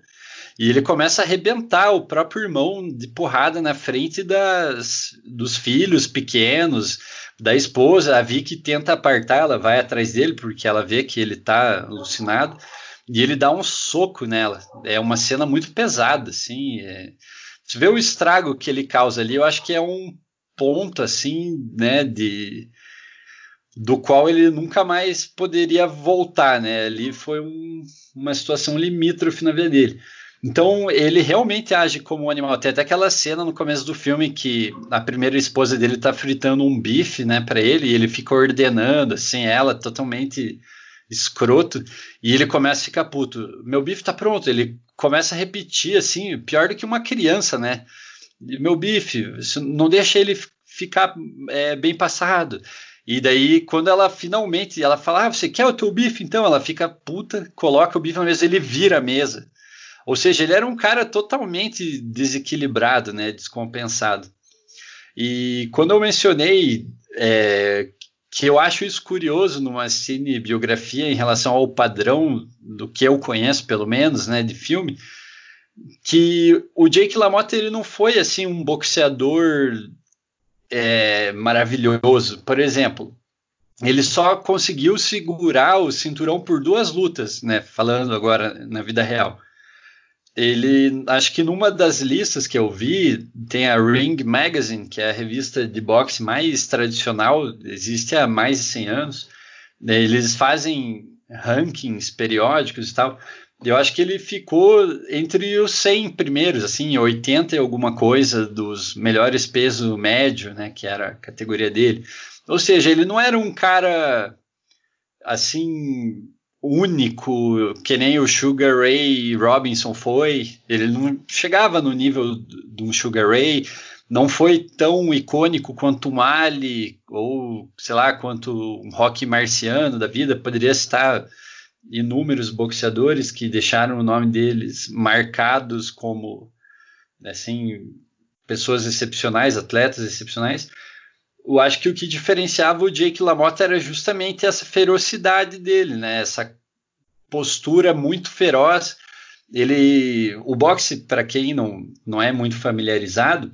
E ele começa a arrebentar o próprio irmão de porrada na frente das, dos filhos pequenos, da esposa. A Vicky tenta apartar, ela vai atrás dele, porque ela vê que ele tá alucinado. E ele dá um soco nela. É uma cena muito pesada, assim. É... Você vê o estrago que ele causa ali, eu acho que é um ponto, assim, né, de... do qual ele nunca mais poderia voltar, né? Ali foi um, uma situação limítrofe na vida dele. Então, ele realmente age como um animal. Tem até aquela cena no começo do filme que a primeira esposa dele tá fritando um bife, né, pra ele, e ele fica ordenando, assim, ela totalmente escroto, e ele começa a ficar puto. Meu bife tá pronto. Ele começa a repetir, assim, pior do que uma criança, né? Meu bife, não deixa ele ficar é, bem passado. E daí, quando ela finalmente, ela fala, ah, você quer o teu bife? Então, ela fica puta, coloca o bife na mesa, ele vira a mesa. Ou seja, ele era um cara totalmente desequilibrado, né, descompensado. E quando eu mencionei é, que eu acho isso curioso numa cinebiografia em relação ao padrão do que eu conheço, pelo menos, né, de filme, que o Jake LaMotta ele não foi assim um boxeador é, maravilhoso. Por exemplo, ele só conseguiu segurar o cinturão por duas lutas, né, falando agora na vida real. Ele, acho que numa das listas que eu vi, tem a Ring Magazine, que é a revista de boxe mais tradicional, existe há mais de cem anos, eles fazem rankings periódicos e tal, eu acho que ele ficou entre os cem primeiros, assim, oitenta e alguma coisa dos melhores peso médio, né, que era a categoria dele, ou seja, ele não era um cara, assim... único, que nem o Sugar Ray Robinson foi, ele não chegava no nível de um Sugar Ray, não foi tão icônico quanto um Ali, ou sei lá, quanto um Rocky marciano da vida, poderia citar inúmeros boxeadores que deixaram o nome deles marcados como, assim, pessoas excepcionais, atletas excepcionais. Eu acho que o que diferenciava o Jake LaMotta era justamente essa ferocidade dele, né? Essa postura muito feroz. Ele, o boxe, para quem não, não é muito familiarizado,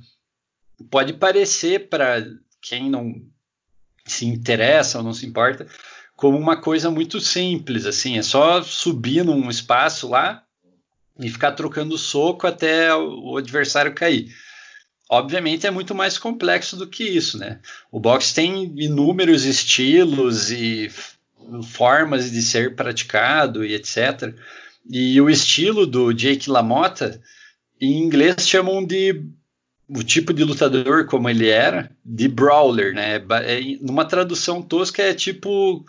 pode parecer, para quem não se interessa ou não se importa, como uma coisa muito simples, assim, é só subir num espaço lá e ficar trocando soco até o adversário cair. Obviamente é muito mais complexo do que isso, né? O boxe tem inúmeros estilos e formas de ser praticado e etcétera. E o estilo do Jake LaMotta, em inglês chamam de, o tipo de lutador como ele era, de brawler, né? É, numa tradução tosca é tipo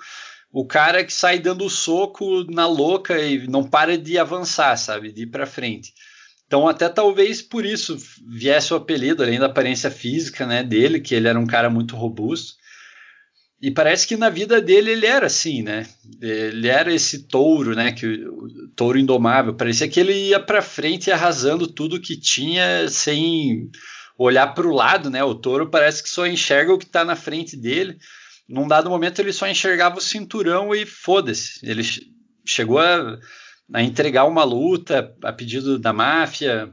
o cara que sai dando soco na louca e não para de avançar, sabe? De ir pra frente. Então até talvez por isso viesse o apelido, além da aparência física, né, dele, que ele era um cara muito robusto. E parece que na vida dele ele era assim, né? Ele era esse touro, né, que, o touro indomável. Parecia que ele ia para frente arrasando tudo que tinha sem olhar para o lado, né? O touro parece que só enxerga o que está na frente dele. Num dado momento ele só enxergava o cinturão e foda-se. Ele chegou a... a entregar uma luta a pedido da máfia,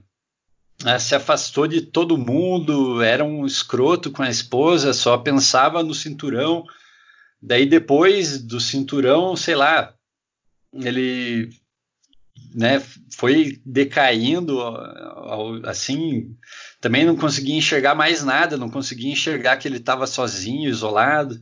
se afastou de todo mundo, era um escroto com a esposa, só pensava no cinturão. Daí depois do cinturão, sei lá, ele, né, foi decaindo, assim, também não conseguia enxergar mais nada, não conseguia enxergar que ele estava sozinho, isolado.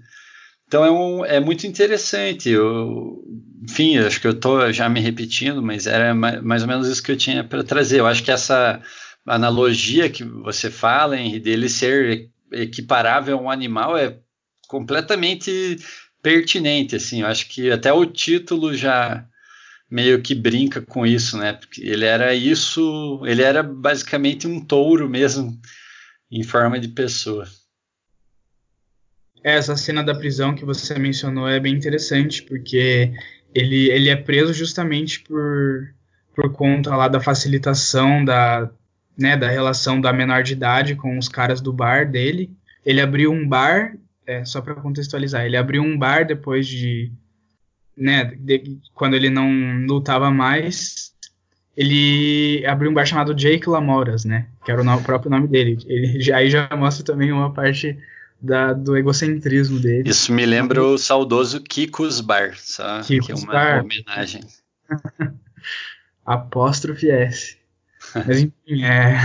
Então é, um, é muito interessante, eu, enfim, acho que eu estou já me repetindo, mas era mais, mais ou menos isso que eu tinha para trazer. Eu acho que essa analogia que você fala, Henri, dele ser equiparável a um animal é completamente pertinente, assim. Eu acho que até o título já meio que brinca com isso, né? Porque ele era isso, ele era basicamente um touro mesmo, em forma de pessoa. Essa cena da prisão que você mencionou é bem interessante, porque ele, ele é preso justamente por, por conta lá da facilitação da, né, da relação da menor de idade com os caras do bar dele. Ele abriu um bar, é, só para contextualizar, ele abriu um bar depois de, né, de, quando ele não lutava mais, ele abriu um bar chamado Jake LaMotta, né, que era o, no, o próprio nome dele. Ele, aí já mostra também uma parte... Da, do egocentrismo dele. Isso me lembra o saudoso Kiko's Bar, só Kiko's que é uma Bar. Homenagem. Apóstrofe S. Mas enfim, é...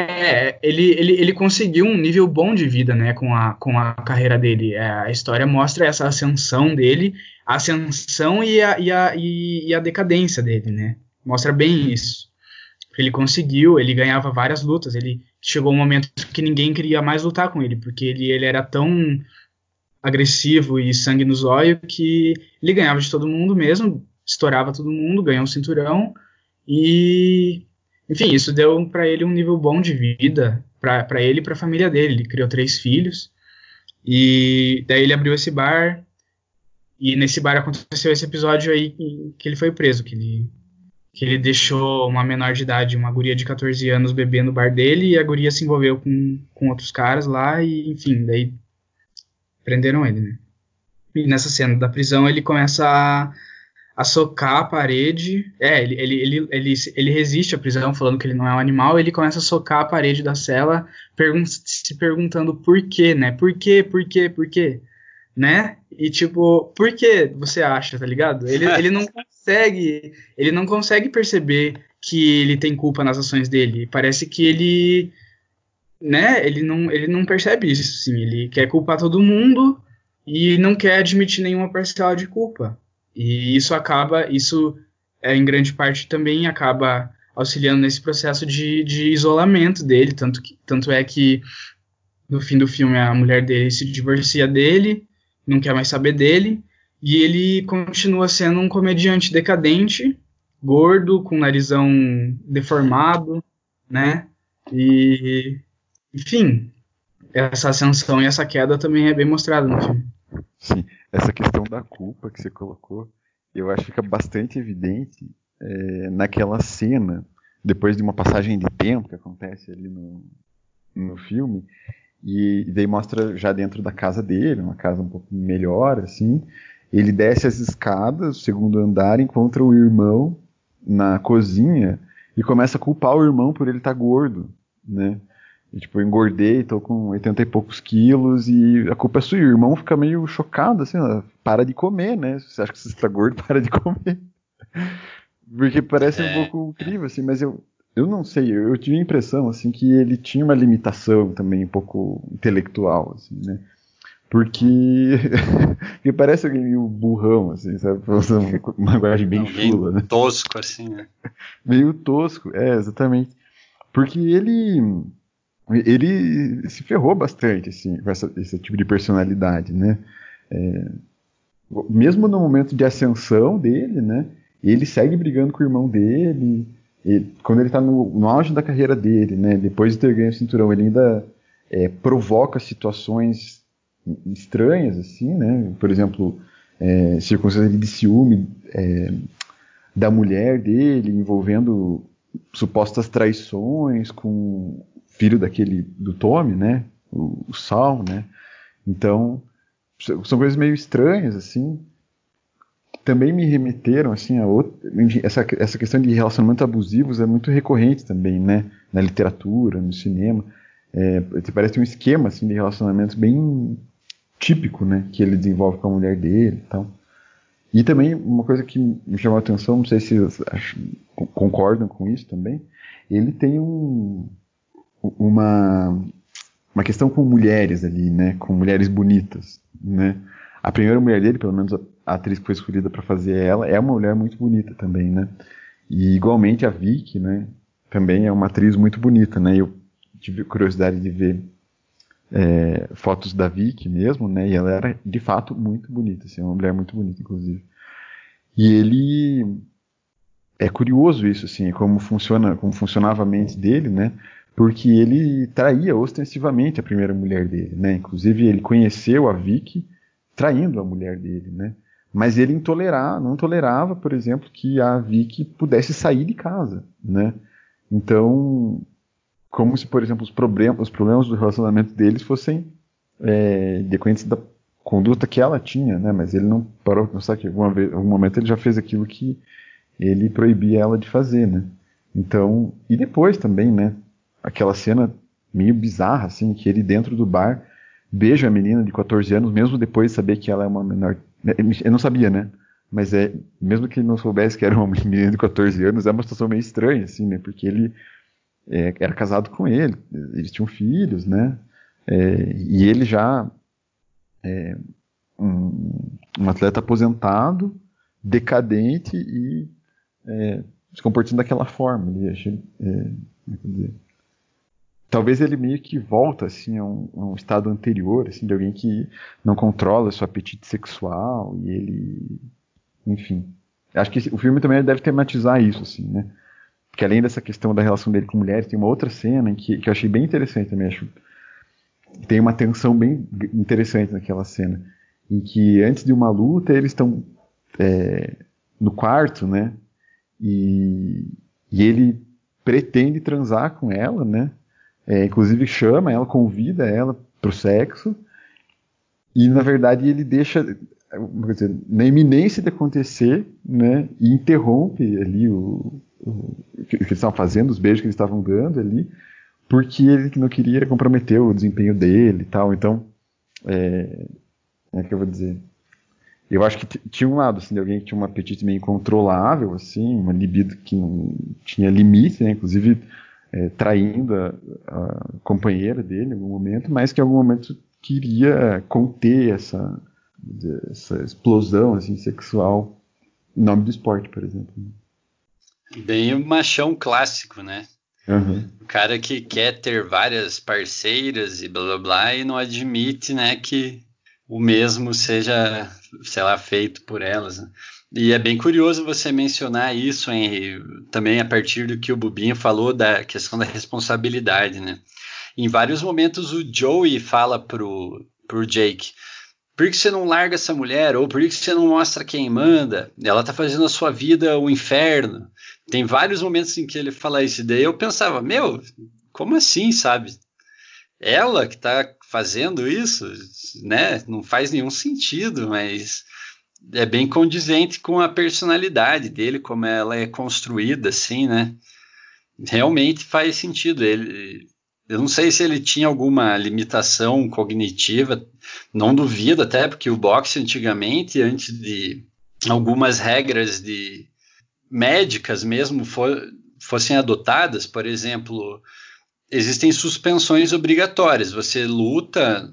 é ele, ele, ele conseguiu um nível bom de vida, né, com a, com a carreira dele. É, a história mostra essa ascensão dele, a ascensão e a, e a, e a decadência dele, né? Mostra bem isso. Ele conseguiu, ele ganhava várias lutas, ele chegou um momento que ninguém queria mais lutar com ele, porque ele, ele era tão agressivo e sangue nos olhos que ele ganhava de todo mundo mesmo, estourava todo mundo, ganhou um cinturão e, enfim, isso deu para ele um nível bom de vida, para ele e para a família dele. Ele criou três filhos e daí ele abriu esse bar e nesse bar aconteceu esse episódio aí que ele foi preso, que ele... que ele deixou uma menor de idade, uma guria de catorze anos, bebendo no bar dele, e a guria se envolveu com, com outros caras lá, e enfim, daí prenderam ele, né? E nessa cena da prisão ele começa a, a socar a parede, é, ele, ele, ele, ele, ele resiste à prisão falando que ele não é um animal, ele começa a socar a parede da cela, pergun- se perguntando por quê, né? Por quê, por quê, por quê? Né? E tipo, por que você acha, tá ligado? Ele, ele não consegue, ele não consegue perceber que ele tem culpa nas ações dele. Parece que ele, né? Ele não, ele não percebe isso, assim. Ele quer culpar todo mundo e não quer admitir nenhuma parcela de culpa. E isso acaba, isso é, em grande parte também acaba auxiliando nesse processo de, de isolamento dele, tanto que, tanto é que no fim do filme a mulher dele se divorcia dele. Não quer mais saber dele, e ele continua sendo um comediante decadente, gordo, com narizão deformado, né, e, enfim, essa ascensão e essa queda também é bem mostrada no filme. Sim, essa questão da culpa que você colocou, eu acho que fica bastante evidente é, naquela cena, depois de uma passagem de tempo que acontece ali no, no filme, e daí mostra já dentro da casa dele, uma casa um pouco melhor, assim, ele desce as escadas, o segundo andar, encontra o irmão na cozinha e começa a culpar o irmão por ele estar tá gordo, né? E, tipo, eu engordei, tô com oitenta e poucos quilos e a culpa é sua. E o irmão fica meio chocado, assim, ó, para de comer, né? Se você acha que você está gordo, para de comer. Porque parece um pouco incrível, assim, mas eu... Eu não sei, eu tive a impressão assim, que ele tinha uma limitação também um pouco intelectual, assim, né? Porque, porque parece alguém meio burrão, assim, sabe? Uma linguagem bem chula, né? Meio tosco, assim, né? Meio tosco, é, exatamente. Porque ele, ele se ferrou bastante, assim, com essa, esse tipo de personalidade, né? É, mesmo no momento de ascensão dele, né? Ele segue brigando com o irmão dele... Ele, quando ele está no, no auge da carreira dele, né, depois de ter ganho o cinturão, ele ainda é, provoca situações estranhas, assim, né? Por exemplo, é, circunstância de ciúme é, da mulher dele, envolvendo supostas traições com o filho daquele, do Tommy, né, o, o Sal, né? Então, são coisas meio estranhas, assim. Também me remeteram, assim, a outra, essa, essa questão de relacionamentos abusivos é muito recorrente também, né, na literatura, no cinema, é, parece um esquema, assim, de relacionamento bem típico, né, que ele desenvolve com a mulher dele e tal. E também uma coisa que me chamou a atenção, não sei se vocês concordam com isso também, ele tem um, uma, uma questão com mulheres ali, né, com mulheres bonitas, né. A primeira mulher dele, pelo menos a a atriz que foi escolhida para fazer ela, é uma mulher muito bonita também, né? E igualmente a Vicky, né? Também é uma atriz muito bonita, né? Eu tive curiosidade de ver é, fotos da Vicky mesmo, né? E ela era, de fato, muito bonita, assim, uma mulher muito bonita, inclusive. E ele... É curioso isso, assim, como, funciona, como funcionava a mente dele, né? Porque ele traía ostensivamente a primeira mulher dele, né? Inclusive, ele conheceu a Vicky traindo a mulher dele, né? Mas ele intolerava, não tolerava, por exemplo, que a Vicky pudesse sair de casa, né? Então, como se, por exemplo, os problemas, os problemas do relacionamento deles fossem é, decorrentes da conduta que ela tinha, né? Mas ele não parou de pensar que alguma vez, em algum momento ele já fez aquilo que ele proibia ela de fazer, né? Então, e depois também, né? Aquela cena meio bizarra, assim, que ele dentro do bar beija a menina de quatorze anos, mesmo depois de saber que ela é uma menor... Eu não sabia, né? Mas é, mesmo que ele não soubesse que era uma menina de quatorze anos, é uma situação meio estranha, assim, né? Porque ele é, era casado com ele, eles tinham filhos, né? É, e ele já é um, um atleta aposentado, decadente e é, se comportando daquela forma. Ele achei, é, dizer, talvez ele meio que volta assim, a, um, a um estado anterior, assim, de alguém que não controla seu apetite sexual e ele... Enfim. Acho que esse, o filme também deve tematizar isso, assim, né? Porque além dessa questão da relação dele com mulheres, tem uma outra cena em que, que eu achei bem interessante também. Acho, tem uma tensão bem interessante naquela cena. Em que antes de uma luta eles estão... É, no quarto, né? E, e ele pretende transar com ela, né? É, inclusive chama ela, convida ela pro sexo. E na verdade ele deixa, quer dizer, na iminência de acontecer, né? E interrompe ali o, o, o que eles estavam fazendo, os beijos que eles estavam dando ali, porque ele não queria comprometer o desempenho dele e tal. Então, é, é que eu vou dizer. Eu acho que tinha um lado, assim, de alguém que tinha um apetite meio incontrolável, assim, uma libido que não tinha limite, né? Inclusive é, traindo a, a companheira dele em algum momento, mas que em algum momento queria conter essa, essa explosão, assim, sexual em nome do esporte, por exemplo. Bem o machão clássico, né? Uhum. O cara que quer ter várias parceiras e blá blá blá e não admite, né, que o mesmo seja, sei lá, feito por elas. Né? E é bem curioso você mencionar isso, Henry, também a partir do que o Bubinho falou da questão da responsabilidade, né? Em vários momentos o Joey fala pro, pro Jake, por que você não larga essa mulher? Ou por que você não mostra quem manda? Ela tá fazendo a sua vida um inferno. Tem vários momentos em que ele fala isso. E daí eu pensava, meu, como assim, sabe? Ela que tá fazendo isso, né? Não faz nenhum sentido, mas é bem condizente com a personalidade dele, como ela é construída, assim, né? Realmente faz sentido. Ele, eu não sei se ele tinha alguma limitação cognitiva, não duvido até, porque o boxe antigamente, antes de algumas regras de médicas mesmo for, fossem adotadas, por exemplo... Existem suspensões obrigatórias, você luta,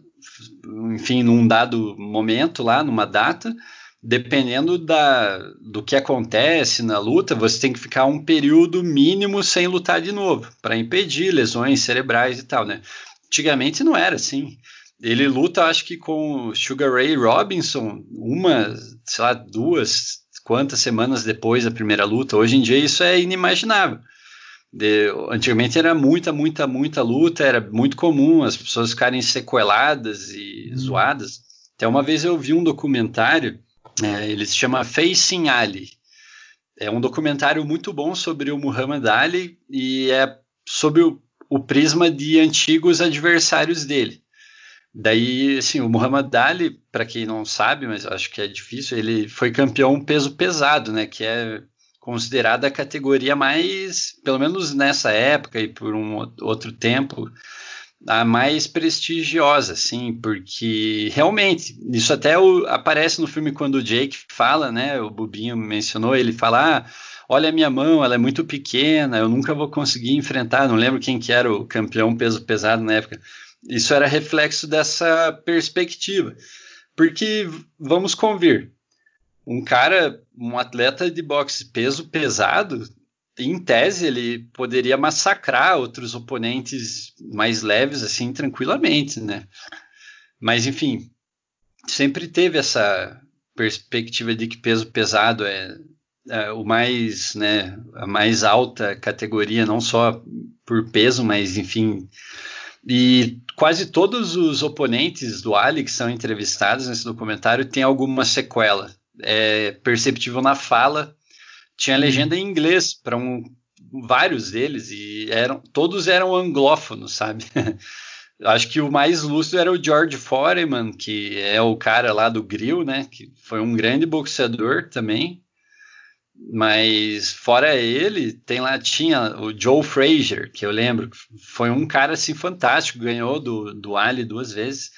enfim, num dado momento lá, numa data, dependendo da, do que acontece na luta, você tem que ficar um período mínimo sem lutar de novo, para impedir lesões cerebrais e tal, né? Antigamente não era assim, ele luta acho que com Sugar Ray Robinson, uma, sei lá, duas, quantas semanas depois da primeira luta, hoje em dia isso é inimaginável. De, antigamente era muita, muita, muita luta, era muito comum as pessoas ficarem sequeladas e hum. zoadas. Até uma vez eu vi um documentário, é, ele se chama Facing Ali. É um documentário muito bom sobre o Muhammad Ali e é sobre o, o prisma de antigos adversários dele. Daí, assim, o Muhammad Ali, para quem não sabe, mas acho que é difícil, ele foi campeão peso pesado, né, que é considerada a categoria mais, pelo menos nessa época e por um outro tempo, a mais prestigiosa, assim, porque realmente, isso até o, aparece no filme quando o Jake fala, né, o Bubinho mencionou, ele fala, ah, olha a minha mão, ela é muito pequena, eu nunca vou conseguir enfrentar, não lembro quem que era o campeão peso pesado na época, isso era reflexo dessa perspectiva, porque, vamos convir, um cara, um atleta de boxe peso pesado, em tese, ele poderia massacrar outros oponentes mais leves, assim, tranquilamente, né? Mas, enfim, sempre teve essa perspectiva de que peso pesado é, é o mais, né, a mais alta categoria, não só por peso, mas, enfim... E quase todos os oponentes do Ali que são entrevistados nesse documentário têm alguma sequela. É perceptível na fala. Tinha legenda em inglês para um, vários deles, e eram, todos eram anglófonos, sabe? Acho que o mais lúcido era o George Foreman, que é o cara lá do grill, né? Que foi um grande boxeador também. Mas fora ele, tem lá, tinha o Joe Frazier, que eu lembro, foi um cara assim fantástico, ganhou do, do Ali duas vezes.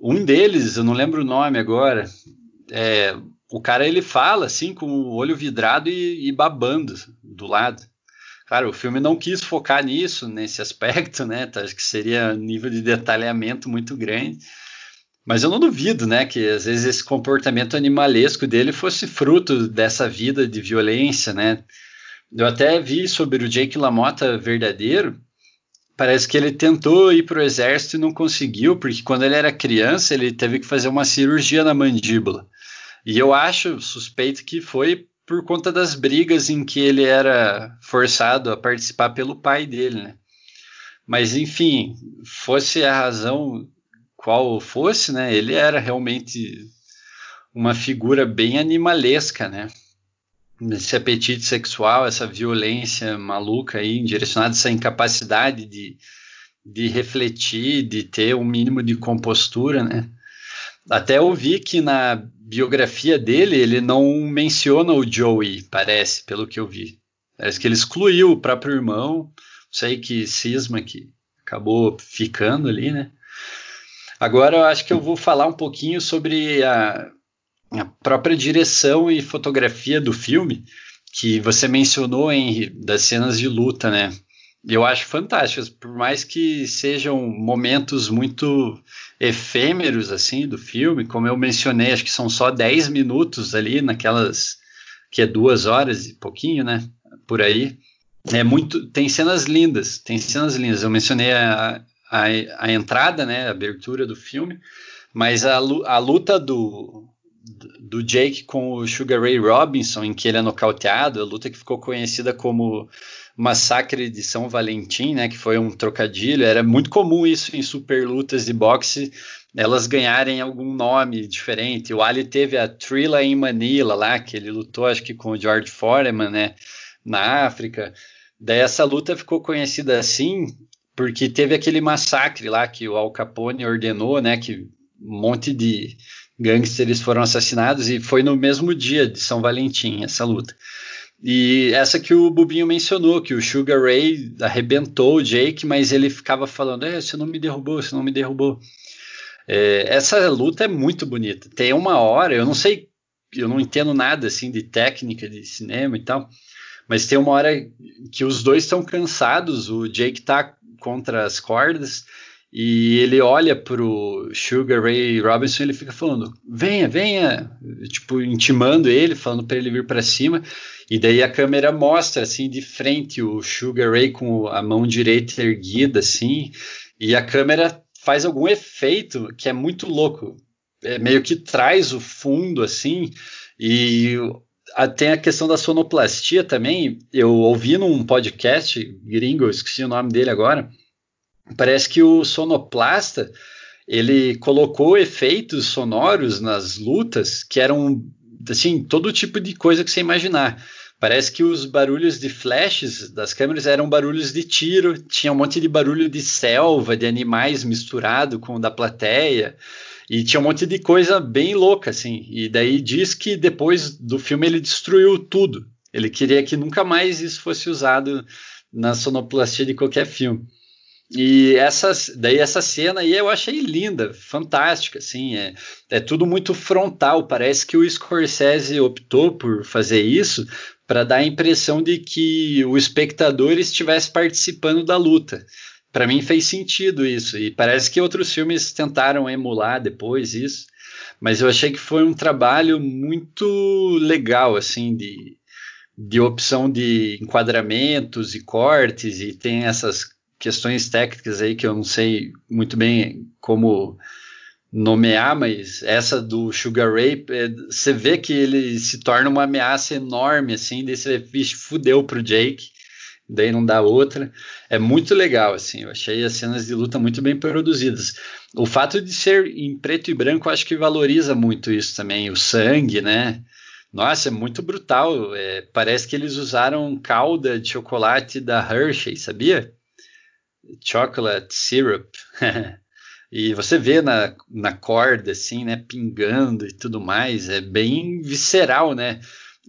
Um deles, eu não lembro o nome agora, é, o cara ele fala assim com o olho vidrado e, e babando do lado. Claro, o filme não quis focar nisso, nesse aspecto, né? Acho que seria um nível de detalhamento muito grande. Mas eu não duvido, né, que às vezes esse comportamento animalesco dele fosse fruto dessa vida de violência, né? Eu até vi sobre o Jake LaMotta verdadeiro, parece que ele tentou ir para o exército e não conseguiu, porque quando ele era criança ele teve que fazer uma cirurgia na mandíbula. E eu acho, suspeito, que foi por conta das brigas em que ele era forçado a participar pelo pai dele, né? Mas, enfim, fosse a razão... qual fosse, né, ele era realmente uma figura bem animalesca, né, esse apetite sexual, essa violência maluca aí, direcionada a essa incapacidade de, de refletir, de ter um mínimo de compostura, né, até eu vi que na biografia dele, ele não menciona o Joey, parece, pelo que eu vi, parece que ele excluiu o próprio irmão, não sei que cisma que acabou ficando ali, né. Agora eu acho que eu vou falar um pouquinho sobre a, a própria direção e fotografia do filme, que você mencionou, Henry, das cenas de luta, né? Eu acho fantásticas, por mais que sejam momentos muito efêmeros, assim, do filme, como eu mencionei, acho que são só dez minutos ali, naquelas que é duas horas e pouquinho, né? Por aí. É muito, tem cenas lindas, tem cenas lindas. Eu mencionei a... A, a entrada, né, a abertura do filme, mas a, a luta do, do Jake com o Sugar Ray Robinson, em que ele é nocauteado, a luta que ficou conhecida como Massacre de São Valentim, né, que foi um trocadilho, era muito comum isso em super lutas de boxe, elas ganharem algum nome diferente. O Ali teve a Thrilla em Manila, lá, que ele lutou, acho que com o George Foreman, né, na África. Daí essa luta ficou conhecida assim, porque teve aquele massacre lá que o Al Capone ordenou, né, que um monte de gangsters foram assassinados, e foi no mesmo dia de São Valentim essa luta. E essa que o Bubinho mencionou, que o Sugar Ray arrebentou o Jake, mas ele ficava falando, é, você não me derrubou, você não me derrubou. É, essa luta é muito bonita. Tem uma hora, eu não sei, eu não entendo nada assim de técnica de cinema e tal, mas tem uma hora que os dois estão cansados, o Jake tá contra as cordas, e ele olha pro Sugar Ray Robinson e ele fica falando, venha, venha, tipo, intimando ele, falando para ele vir para cima, e daí a câmera mostra, assim, de frente o Sugar Ray com a mão direita erguida, assim, e a câmera faz algum efeito que é muito louco, é, meio que traz o fundo, assim, e... Tem a questão da sonoplastia também. Eu ouvi num podcast gringo, eu esqueci o nome dele agora, parece que o sonoplasta, ele colocou efeitos sonoros nas lutas que eram, assim, todo tipo de coisa que você imaginar. Parece que os barulhos de flashes das câmeras eram barulhos de tiro, tinha um monte de barulho de selva, de animais misturado com o da plateia, e tinha um monte de coisa bem louca, assim. E daí diz que depois do filme ele destruiu tudo. Ele queria que nunca mais isso fosse usado na sonoplastia de qualquer filme. E essa, daí essa cena aí eu achei linda, fantástica, assim. É, é tudo muito frontal. Parece que o Scorsese optou por fazer isso para dar a impressão de que o espectador estivesse participando da luta. Para mim fez sentido isso, e parece que outros filmes tentaram emular depois isso, mas eu achei que foi um trabalho muito legal, assim, de, de opção de enquadramentos e cortes, e tem essas questões técnicas aí que eu não sei muito bem como nomear, mas essa do Sugar Ray, é, você vê que ele se torna uma ameaça enorme, assim, daí você vixe, fudeu pro Jake, daí não dá outra. É muito legal, assim, eu achei as cenas de luta muito bem produzidas. O fato de ser em preto e branco, acho que valoriza muito isso também, o sangue, né? Nossa, é muito brutal, é, parece que eles usaram calda de chocolate da Hershey, sabia? Chocolate syrup. E você vê na, na corda, assim, né, pingando e tudo mais, é bem visceral, né?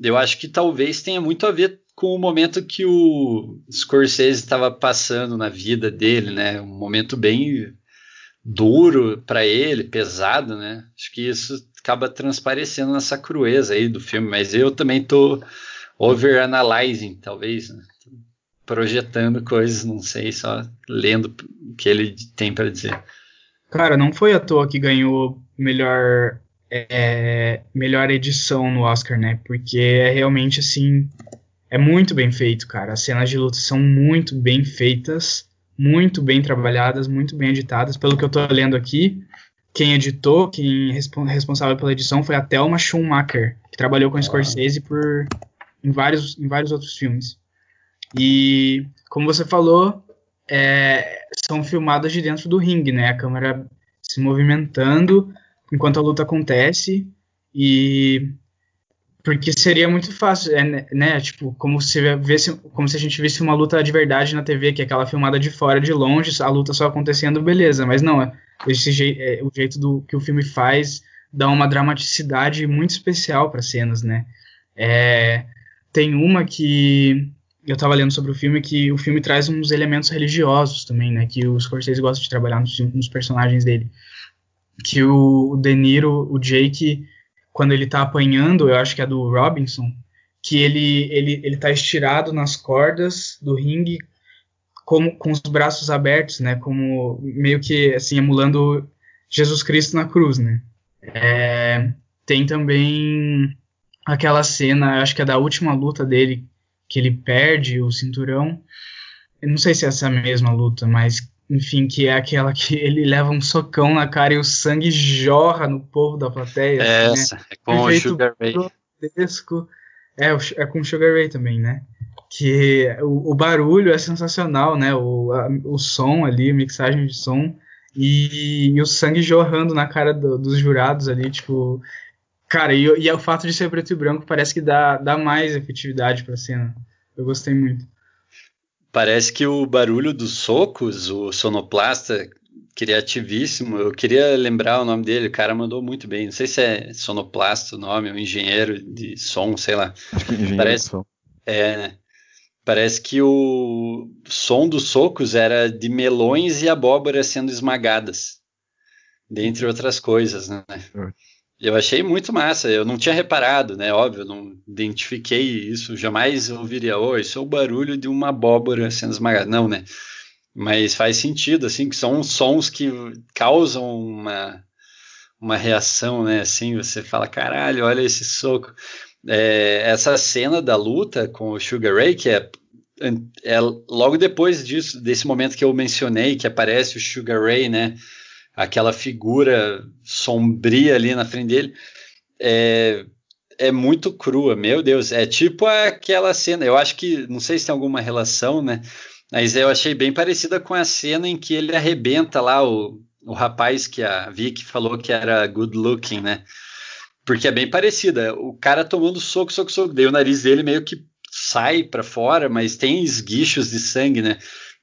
Eu acho que talvez tenha muito a ver com o momento que o Scorsese estava passando na vida dele, né? Um momento bem duro para ele, pesado, né? Acho que isso acaba transparecendo nessa crueza aí do filme, mas eu também tô overanalyzing, talvez, né? Tô projetando coisas, não sei, só lendo o que ele tem para dizer. Cara, não foi à toa que ganhou melhor, é, melhor edição no Oscar, né? Porque é realmente, assim, é muito bem feito, cara. As cenas de luta são muito bem feitas, muito bem trabalhadas, muito bem editadas. Pelo que eu tô lendo aqui, quem editou, quem responsável pela edição foi a Thelma Schumacher, que trabalhou com o Scorsese por, em, vários, em vários outros filmes. E, como você falou, é, são filmadas de dentro do ringue, né? A câmera se movimentando enquanto a luta acontece. E porque seria muito fácil, é, né? Tipo, como se, visse, como se a gente visse uma luta de verdade na T V, que é aquela filmada de fora, de longe, a luta só acontecendo, beleza. Mas não, é... Esse je- é, o jeito do, que o filme faz dá uma dramaticidade muito especial para as cenas, né? É, tem uma que eu tava lendo sobre o filme, que o filme traz uns elementos religiosos também, né? Que o Scorsese gosta de trabalhar nos, nos personagens dele. Que o, o De Niro, o Jake, quando ele tá apanhando, eu acho que é do Robinson, que ele, ele, ele tá estirado nas cordas do ringue, como, com os braços abertos, né, como meio que, assim, emulando Jesus Cristo na cruz, né. É, tem também aquela cena, acho que é da última luta dele, que ele perde o cinturão, eu não sei se é essa mesma luta, mas, enfim, que é aquela que ele leva um socão na cara e o sangue jorra no povo da plateia. É assim, essa, né? É com o Sugar Ray. É, é com o Sugar Ray também, né. Que o, o barulho é sensacional, né? O, a, o som ali, a mixagem de som e, e o sangue jorrando na cara do, dos jurados ali, tipo... Cara, e, e é o fato de ser preto e branco parece que dá, dá mais efetividade pra cena. Eu gostei muito. Parece que o barulho dos socos, o sonoplasta, criativíssimo, eu queria lembrar o nome dele, o cara mandou muito bem. Não sei se é sonoplasta o nome, ou engenheiro de som, sei lá. Acho que é engenheiro parece, de som. É, né? Parece que o som dos socos era de melões e abóboras sendo esmagadas, dentre outras coisas, né? Eu achei muito massa, eu não tinha reparado, né? Óbvio, eu não identifiquei isso, jamais ouviria, oh, isso é o barulho de uma abóbora sendo esmagada. Não, né? Mas faz sentido, assim, que são sons que causam uma, uma reação, né? Assim, você fala, caralho, olha esse soco... É, essa cena da luta com o Sugar Ray, que é, é logo depois disso, desse momento que eu mencionei, que aparece o Sugar Ray, né, aquela figura sombria ali na frente dele, é, é muito crua, meu Deus, é tipo aquela cena, eu acho que, não sei se tem alguma relação, né, mas eu achei bem parecida com a cena em que ele arrebenta lá o, o rapaz que a Vicky falou que era good looking, né. Porque é bem parecida, o cara tomando soco, soco, soco, daí o nariz dele meio que sai para fora, mas tem esguichos de sangue, né?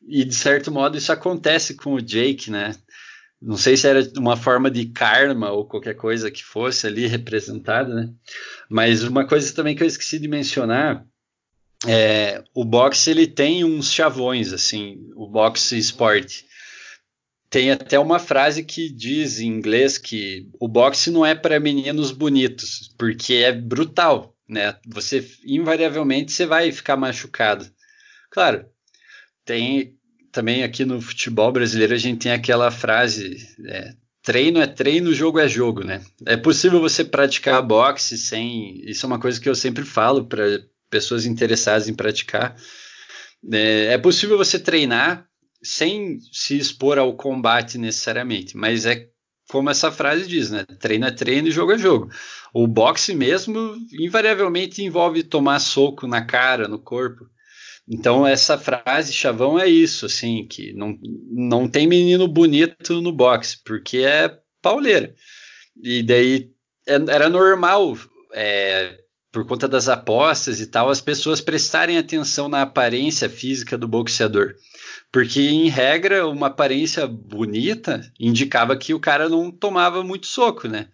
E de certo modo isso acontece com o Jake, né? Não sei se era uma forma de karma ou qualquer coisa que fosse ali representada, né? Mas uma coisa também que eu esqueci de mencionar, é, o boxe ele tem uns chavões, assim, o boxe esporte. Tem até uma frase que diz em inglês que o boxe não é para meninos bonitos, porque é brutal, né? Você, invariavelmente, você vai ficar machucado. Claro, tem também aqui no futebol brasileiro, a gente tem aquela frase, é, treino é treino, jogo é jogo, né? É possível você praticar boxe sem... Isso é uma coisa que eu sempre falo para pessoas interessadas em praticar. É, é possível você treinar sem se expor ao combate necessariamente, mas é como essa frase diz, né? Treina, treina e jogo é jogo. O boxe mesmo invariavelmente envolve tomar soco na cara, no corpo. Então essa frase, chavão, é isso, assim, que não, não tem menino bonito no boxe, porque é pauleira. E daí era normal, é, por conta das apostas e tal, as pessoas prestarem atenção na aparência física do boxeador. Porque, em regra, uma aparência bonita indicava que o cara não tomava muito soco, né?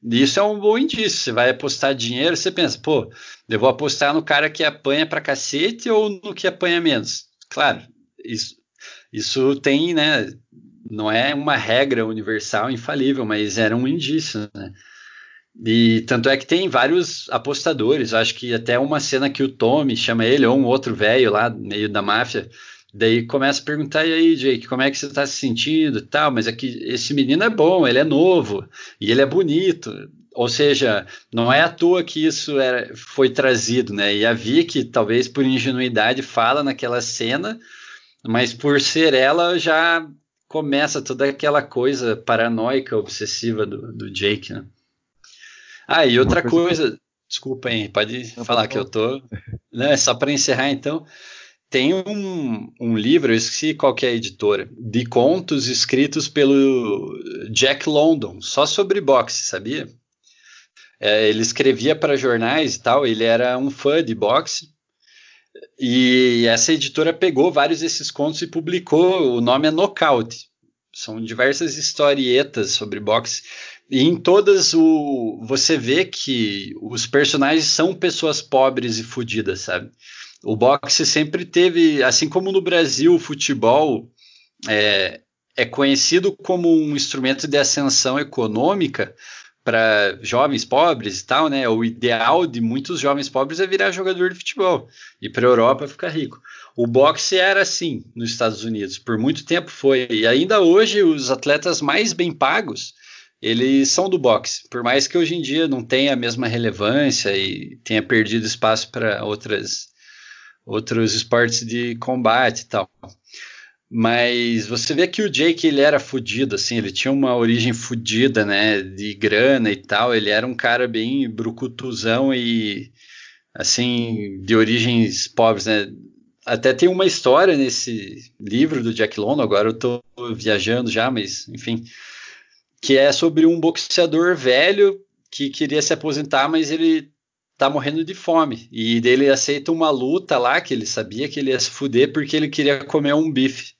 E isso é um bom indício. Você vai apostar dinheiro, você pensa, pô, eu vou apostar no cara que apanha pra cacete ou no que apanha menos? Claro, isso, isso tem, né? Não é uma regra universal, infalível, mas era um indício, né? E tanto é que tem vários apostadores. Eu acho que até uma cena que o Tommy chama ele, ou um outro velho lá, meio da máfia, daí começa a perguntar, e aí, Jake, como é que você está se sentindo e tal, mas é que esse menino é bom, ele é novo, e ele é bonito, ou seja, não é à toa que isso era, foi trazido, né, e a Vicky, talvez por ingenuidade, fala naquela cena, mas por ser ela, já começa toda aquela coisa paranoica, obsessiva do, do Jake, né. Ah, e outra coisa, coisa... desculpa, hein, pode não, falar não. Que eu tô, né, só para encerrar, então. Tem um, um livro, eu esqueci qual que é a editora, de contos escritos pelo Jack London, só sobre boxe, sabia? É, ele escrevia para jornais e tal, ele era um fã de boxe, e essa editora pegou vários desses contos e publicou, o nome é Nocaute. São diversas historietas sobre boxe, e em todas o, você vê que os personagens são pessoas pobres e fodidas, sabe? O boxe sempre teve, assim como no Brasil, o futebol é, é conhecido como um instrumento de ascensão econômica para jovens pobres e tal, né? O ideal de muitos jovens pobres é virar jogador de futebol e para a Europa ficar rico. O boxe era assim nos Estados Unidos, por muito tempo foi, e ainda hoje os atletas mais bem pagos, eles são do boxe, por mais que hoje em dia não tenha a mesma relevância e tenha perdido espaço para outras... outros esportes de combate e tal, mas você vê que o Jake, ele era fudido, assim, ele tinha uma origem fudida, né, de grana e tal, ele era um cara bem brucutuzão e, assim, de origens pobres, né, até tem uma história nesse livro do Jack London, agora eu tô viajando já, mas, enfim, que é sobre um boxeador velho que queria se aposentar, mas ele tá morrendo de fome, e ele aceita uma luta lá, que ele sabia que ele ia se fuder, porque ele queria comer um bife.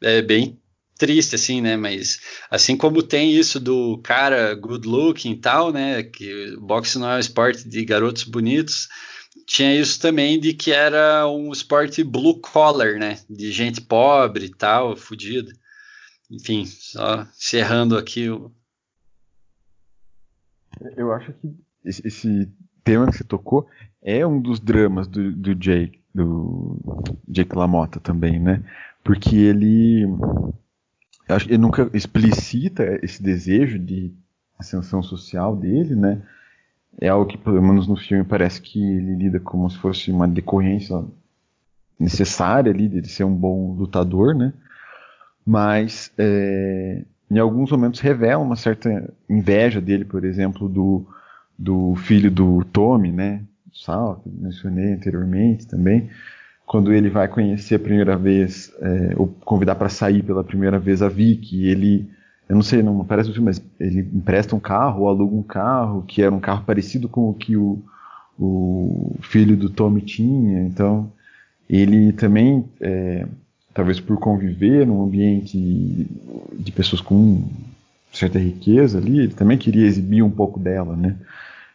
É bem triste, assim, né, mas assim como tem isso do cara good looking e tal, né, que o boxe não é um esporte de garotos bonitos, tinha isso também de que era um esporte blue collar, né, de gente pobre e tal, fudida. Enfim, só encerrando aqui. Eu, eu acho que esse... esse... tema que você tocou é um dos dramas do, do Jake, do Jake LaMotta também, né? Porque ele, acho que ele nunca explicita esse desejo de ascensão social dele, né? É algo que, pelo menos no filme, parece que ele lida como se fosse uma decorrência necessária ali de ser um bom lutador, né? Mas é, em alguns momentos revela uma certa inveja dele, por exemplo, do do filho do Tommy, né, do Sal, que eu mencionei anteriormente também, quando ele vai conhecer a primeira vez, é, ou convidar para sair pela primeira vez a Vicky, ele, eu não sei, não parece o filme, mas ele empresta um carro, ou aluga um carro, que era um carro parecido com o que o, o filho do Tommy tinha, então ele também, é, talvez por conviver num ambiente de pessoas com certa riqueza ali, ele também queria exibir um pouco dela, né?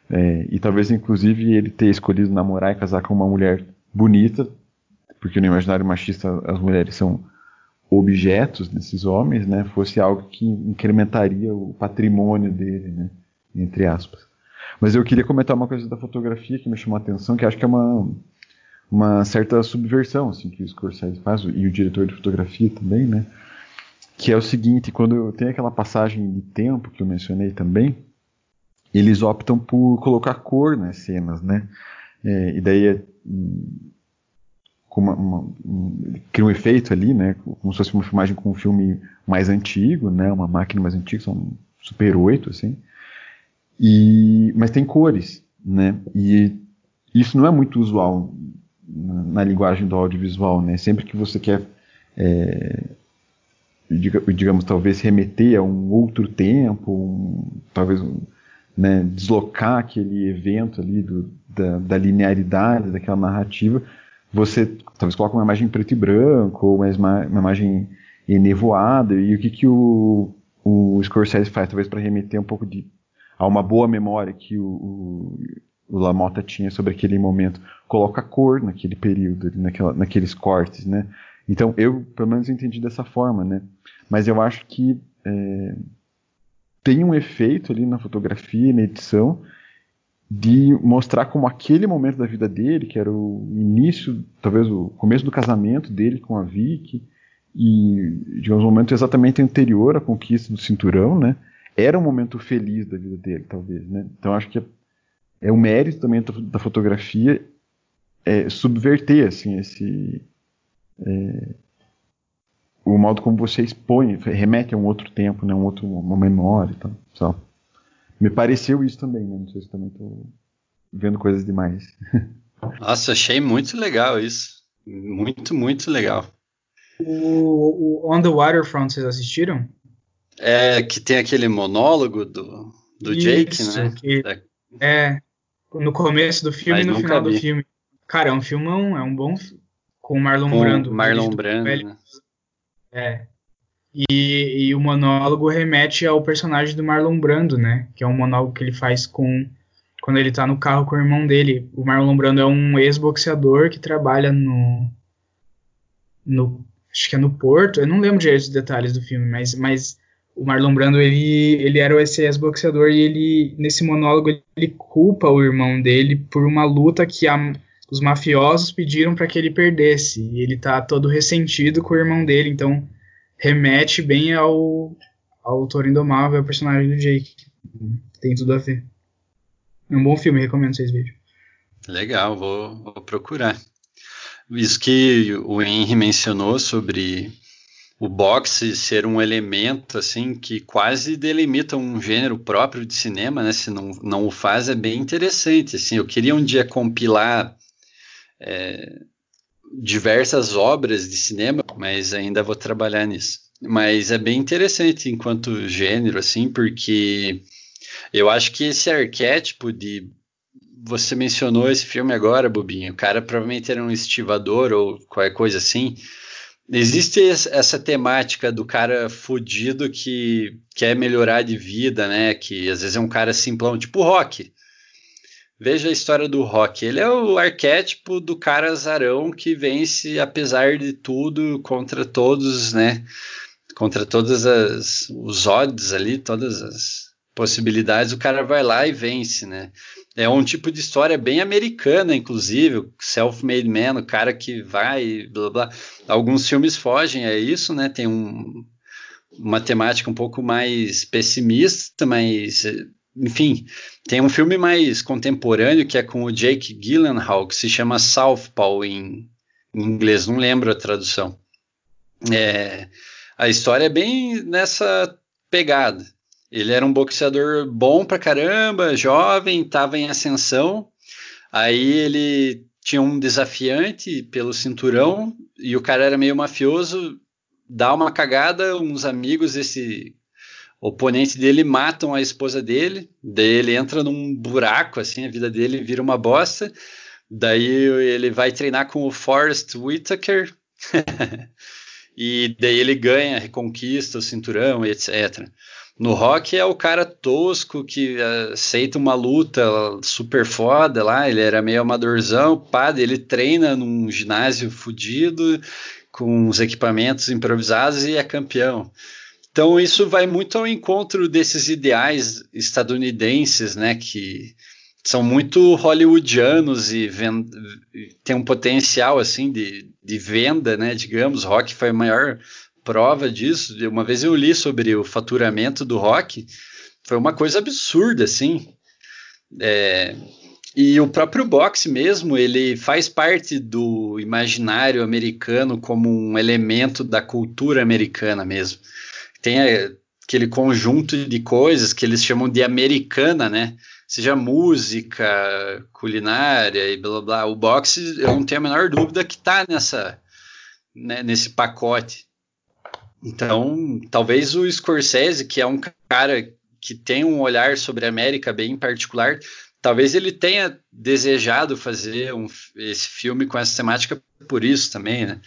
É, e talvez, inclusive, ele ter escolhido namorar e casar com uma mulher bonita, porque no imaginário machista as mulheres são objetos desses homens, né? Fosse algo que incrementaria o patrimônio dele, né? Entre aspas. Mas eu queria comentar uma coisa da fotografia que me chamou a atenção, que acho que é uma, uma certa subversão, assim, que o Scorsese faz, e o diretor de fotografia também, né? Que é o seguinte, quando tem aquela passagem de tempo que eu mencionei também, eles optam por colocar cor nas cenas, né? É, e daí com uma, uma, um, cria um efeito ali, né, como se fosse uma filmagem com um filme mais antigo, né, uma máquina mais antiga, são Super oito, assim, e, mas tem cores, né, e isso não é muito usual na, na linguagem do audiovisual, né, sempre que você quer, é, digamos, talvez remeter a um outro tempo, um, talvez um, né, deslocar aquele evento ali do, da, da linearidade, daquela narrativa, você talvez coloca uma imagem em preto e branco, ou uma, uma imagem enevoada, e o que, que o, o Scorsese faz, talvez para remeter um pouco de, a uma boa memória que o, o, o LaMotta tinha sobre aquele momento, coloca cor naquele período, naquela, naqueles cortes, né? Então, eu, pelo menos, entendi dessa forma, né? Mas eu acho que é, tem um efeito ali na fotografia e na edição de mostrar como aquele momento da vida dele, que era o início, talvez o começo do casamento dele com a Vicky, e, digamos, um momento exatamente anterior à conquista do cinturão, né? Era um momento feliz da vida dele, talvez, né? Então, acho que é, é um mérito também da fotografia é, subverter, assim, esse... É, o modo como você expõe remete a um outro tempo, né, um outro, uma memória e tal, só. Me pareceu isso também, né? Não sei se também estou vendo coisas demais. Nossa, achei muito legal isso, muito, muito legal. O, o On the Waterfront, vocês assistiram? É, que tem aquele monólogo do, do isso, Jake, né? Que, é, no começo do filme e no final vi. do filme. Cara, é um filmão, é um bom filme. Com o Marlon com Brando. Marlon Brando, né? É. E, e o monólogo remete ao personagem do Marlon Brando, né? Que é um monólogo que ele faz com quando ele tá no carro com o irmão dele. O Marlon Brando é um ex-boxeador que trabalha no... no acho que é no Porto. Eu não lembro direito os detalhes do filme, mas, mas o Marlon Brando, ele, ele era esse ex-boxeador e ele, nesse monólogo, ele culpa o irmão dele por uma luta que a... os mafiosos pediram para que ele perdesse, e ele tá todo ressentido com o irmão dele, então remete bem ao, ao Touro Indomável, ao personagem do Jake. Tem tudo a ver. É um bom filme, recomendo vocês verem. Legal, vou, vou procurar. Isso que o Henry mencionou sobre o boxe ser um elemento assim que quase delimita um gênero próprio de cinema, né? Se não, não o faz, é bem interessante. Assim, eu queria um dia compilar É, diversas obras de cinema, mas ainda vou trabalhar nisso. Mas é bem interessante enquanto gênero, assim, porque eu acho que esse arquétipo de... Você mencionou esse filme agora, Bobinho, o cara provavelmente era um estivador ou qualquer coisa assim. Existe essa temática do cara fudido que quer melhorar de vida, né? Que às vezes é um cara simplão, tipo Rocky. Veja a história do Rocky. Ele é o arquétipo do cara azarão que vence, apesar de tudo, contra todos, né? Contra todas as... os odds ali, todas as possibilidades, o cara vai lá e vence, né? É um tipo de história bem americana, inclusive, self-made man, o cara que vai, blá, blá. Alguns filmes fogem, é isso, né? Tem um... uma temática um pouco mais pessimista, mas... Enfim, tem um filme mais contemporâneo que é com o Jake Gyllenhaal, que se chama Southpaw em, em inglês, não lembro a tradução. É, a história é bem nessa pegada. Ele era um boxeador bom pra caramba, jovem, estava em ascensão, aí ele tinha um desafiante pelo cinturão e o cara era meio mafioso, dá uma cagada, uns amigos desse... O oponente dele matam a esposa dele, daí ele entra num buraco, assim, a vida dele vira uma bosta, daí ele vai treinar com o Forrest Whitaker, e daí ele ganha, reconquista o cinturão, etcétera. No Rock é o cara tosco que aceita uma luta super foda lá, ele era meio amadorzão, pá, ele treina num ginásio fudido, com os equipamentos improvisados e é campeão. Então isso vai muito ao encontro desses ideais estadunidenses, né, que são muito hollywoodianos e vend... tem um potencial assim de, de venda, né, digamos. Rock foi a maior prova disso. Uma vez eu li sobre o faturamento do Rock, foi uma coisa absurda, assim. É... E o próprio boxe mesmo, ele faz parte do imaginário americano como um elemento da cultura americana mesmo. Tem aquele conjunto de coisas que eles chamam de americana, né? Seja música, culinária e blá blá blá. O boxe, eu não tenho a menor dúvida que está nessa, né, nesse pacote. Então, talvez o Scorsese, que é um cara que tem um olhar sobre a América bem particular, talvez ele tenha desejado fazer um, esse filme com essa temática por isso também, né?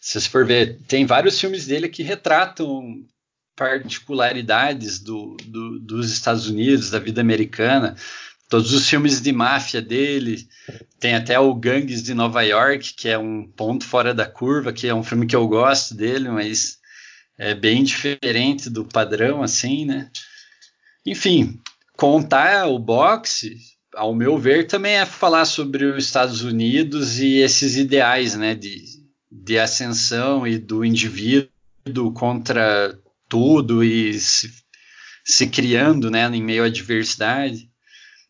Se você for ver, tem vários filmes dele que retratam particularidades do, do, dos Estados Unidos, da vida americana. Todos os filmes de máfia dele, tem até o Gangues de Nova York, que é um ponto fora da curva, que é um filme que eu gosto dele, mas é bem diferente do padrão, assim, né? Enfim, contar o boxe, ao meu ver, também é falar sobre os Estados Unidos e esses ideais, né, de, de ascensão e do indivíduo contra tudo e se, se criando, né, em meio à diversidade.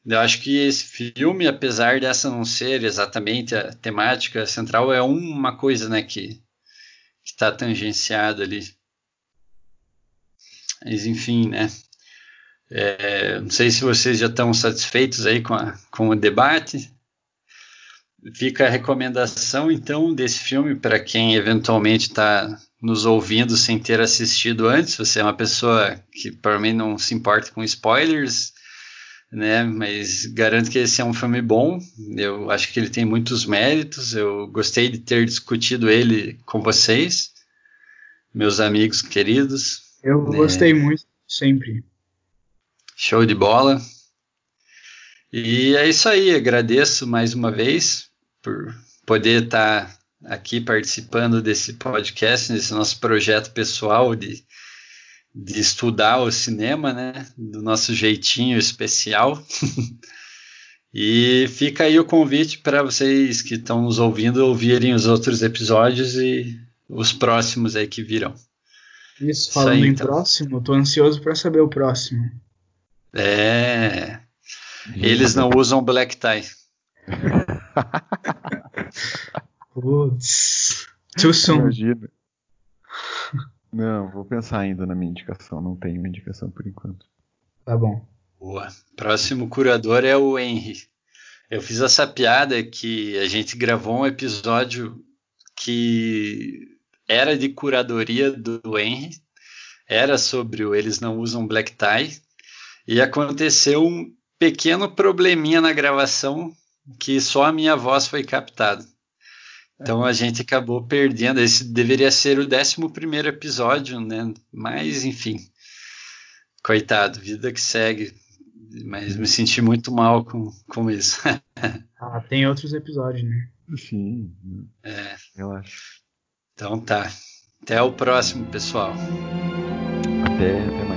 Eu acho que esse filme, apesar dessa não ser exatamente a temática central, é uma coisa, né, que está tangenciada ali. Mas, enfim, né? É, não sei se vocês já estão satisfeitos aí com, a, com o debate. Fica a recomendação, então, desse filme para quem eventualmente está nos ouvindo sem ter assistido antes. Você é uma pessoa que, para mim, não se importa com spoilers, né? Mas garanto que esse é um filme bom. Eu acho que ele tem muitos méritos. Eu gostei de ter discutido ele com vocês, meus amigos queridos. Eu gostei é... muito, sempre. Show de bola. E é isso aí, agradeço mais uma vez por poder estar aqui participando desse podcast, desse nosso projeto pessoal de, de estudar o cinema, né, do nosso jeitinho especial. E fica aí o convite para vocês que estão nos ouvindo ouvirem os outros episódios e os próximos aí que virão. Isso, falando isso aí, então. Em próximo, estou ansioso para saber o próximo. É... Eles não usam black tie. Putz. Too soon. Imagina. Não, vou pensar ainda na minha indicação. Não tenho uma indicação por enquanto. Tá bom. Boa. Próximo curador é o Henry. Eu fiz essa piada que a gente gravou um episódio que era de curadoria do Henry. Era sobre o Eles Não Usam Black Tie. E aconteceu um pequeno probleminha na gravação que só a minha voz foi captada. Então a gente acabou perdendo. Esse deveria ser o décimo primeiro episódio, né? Mas, enfim. Coitado, vida que segue. Mas me senti muito mal com, com isso. Ah, tem outros episódios, né? Sim. É. Eu acho. Então tá. Até o próximo, pessoal. Até, até mais.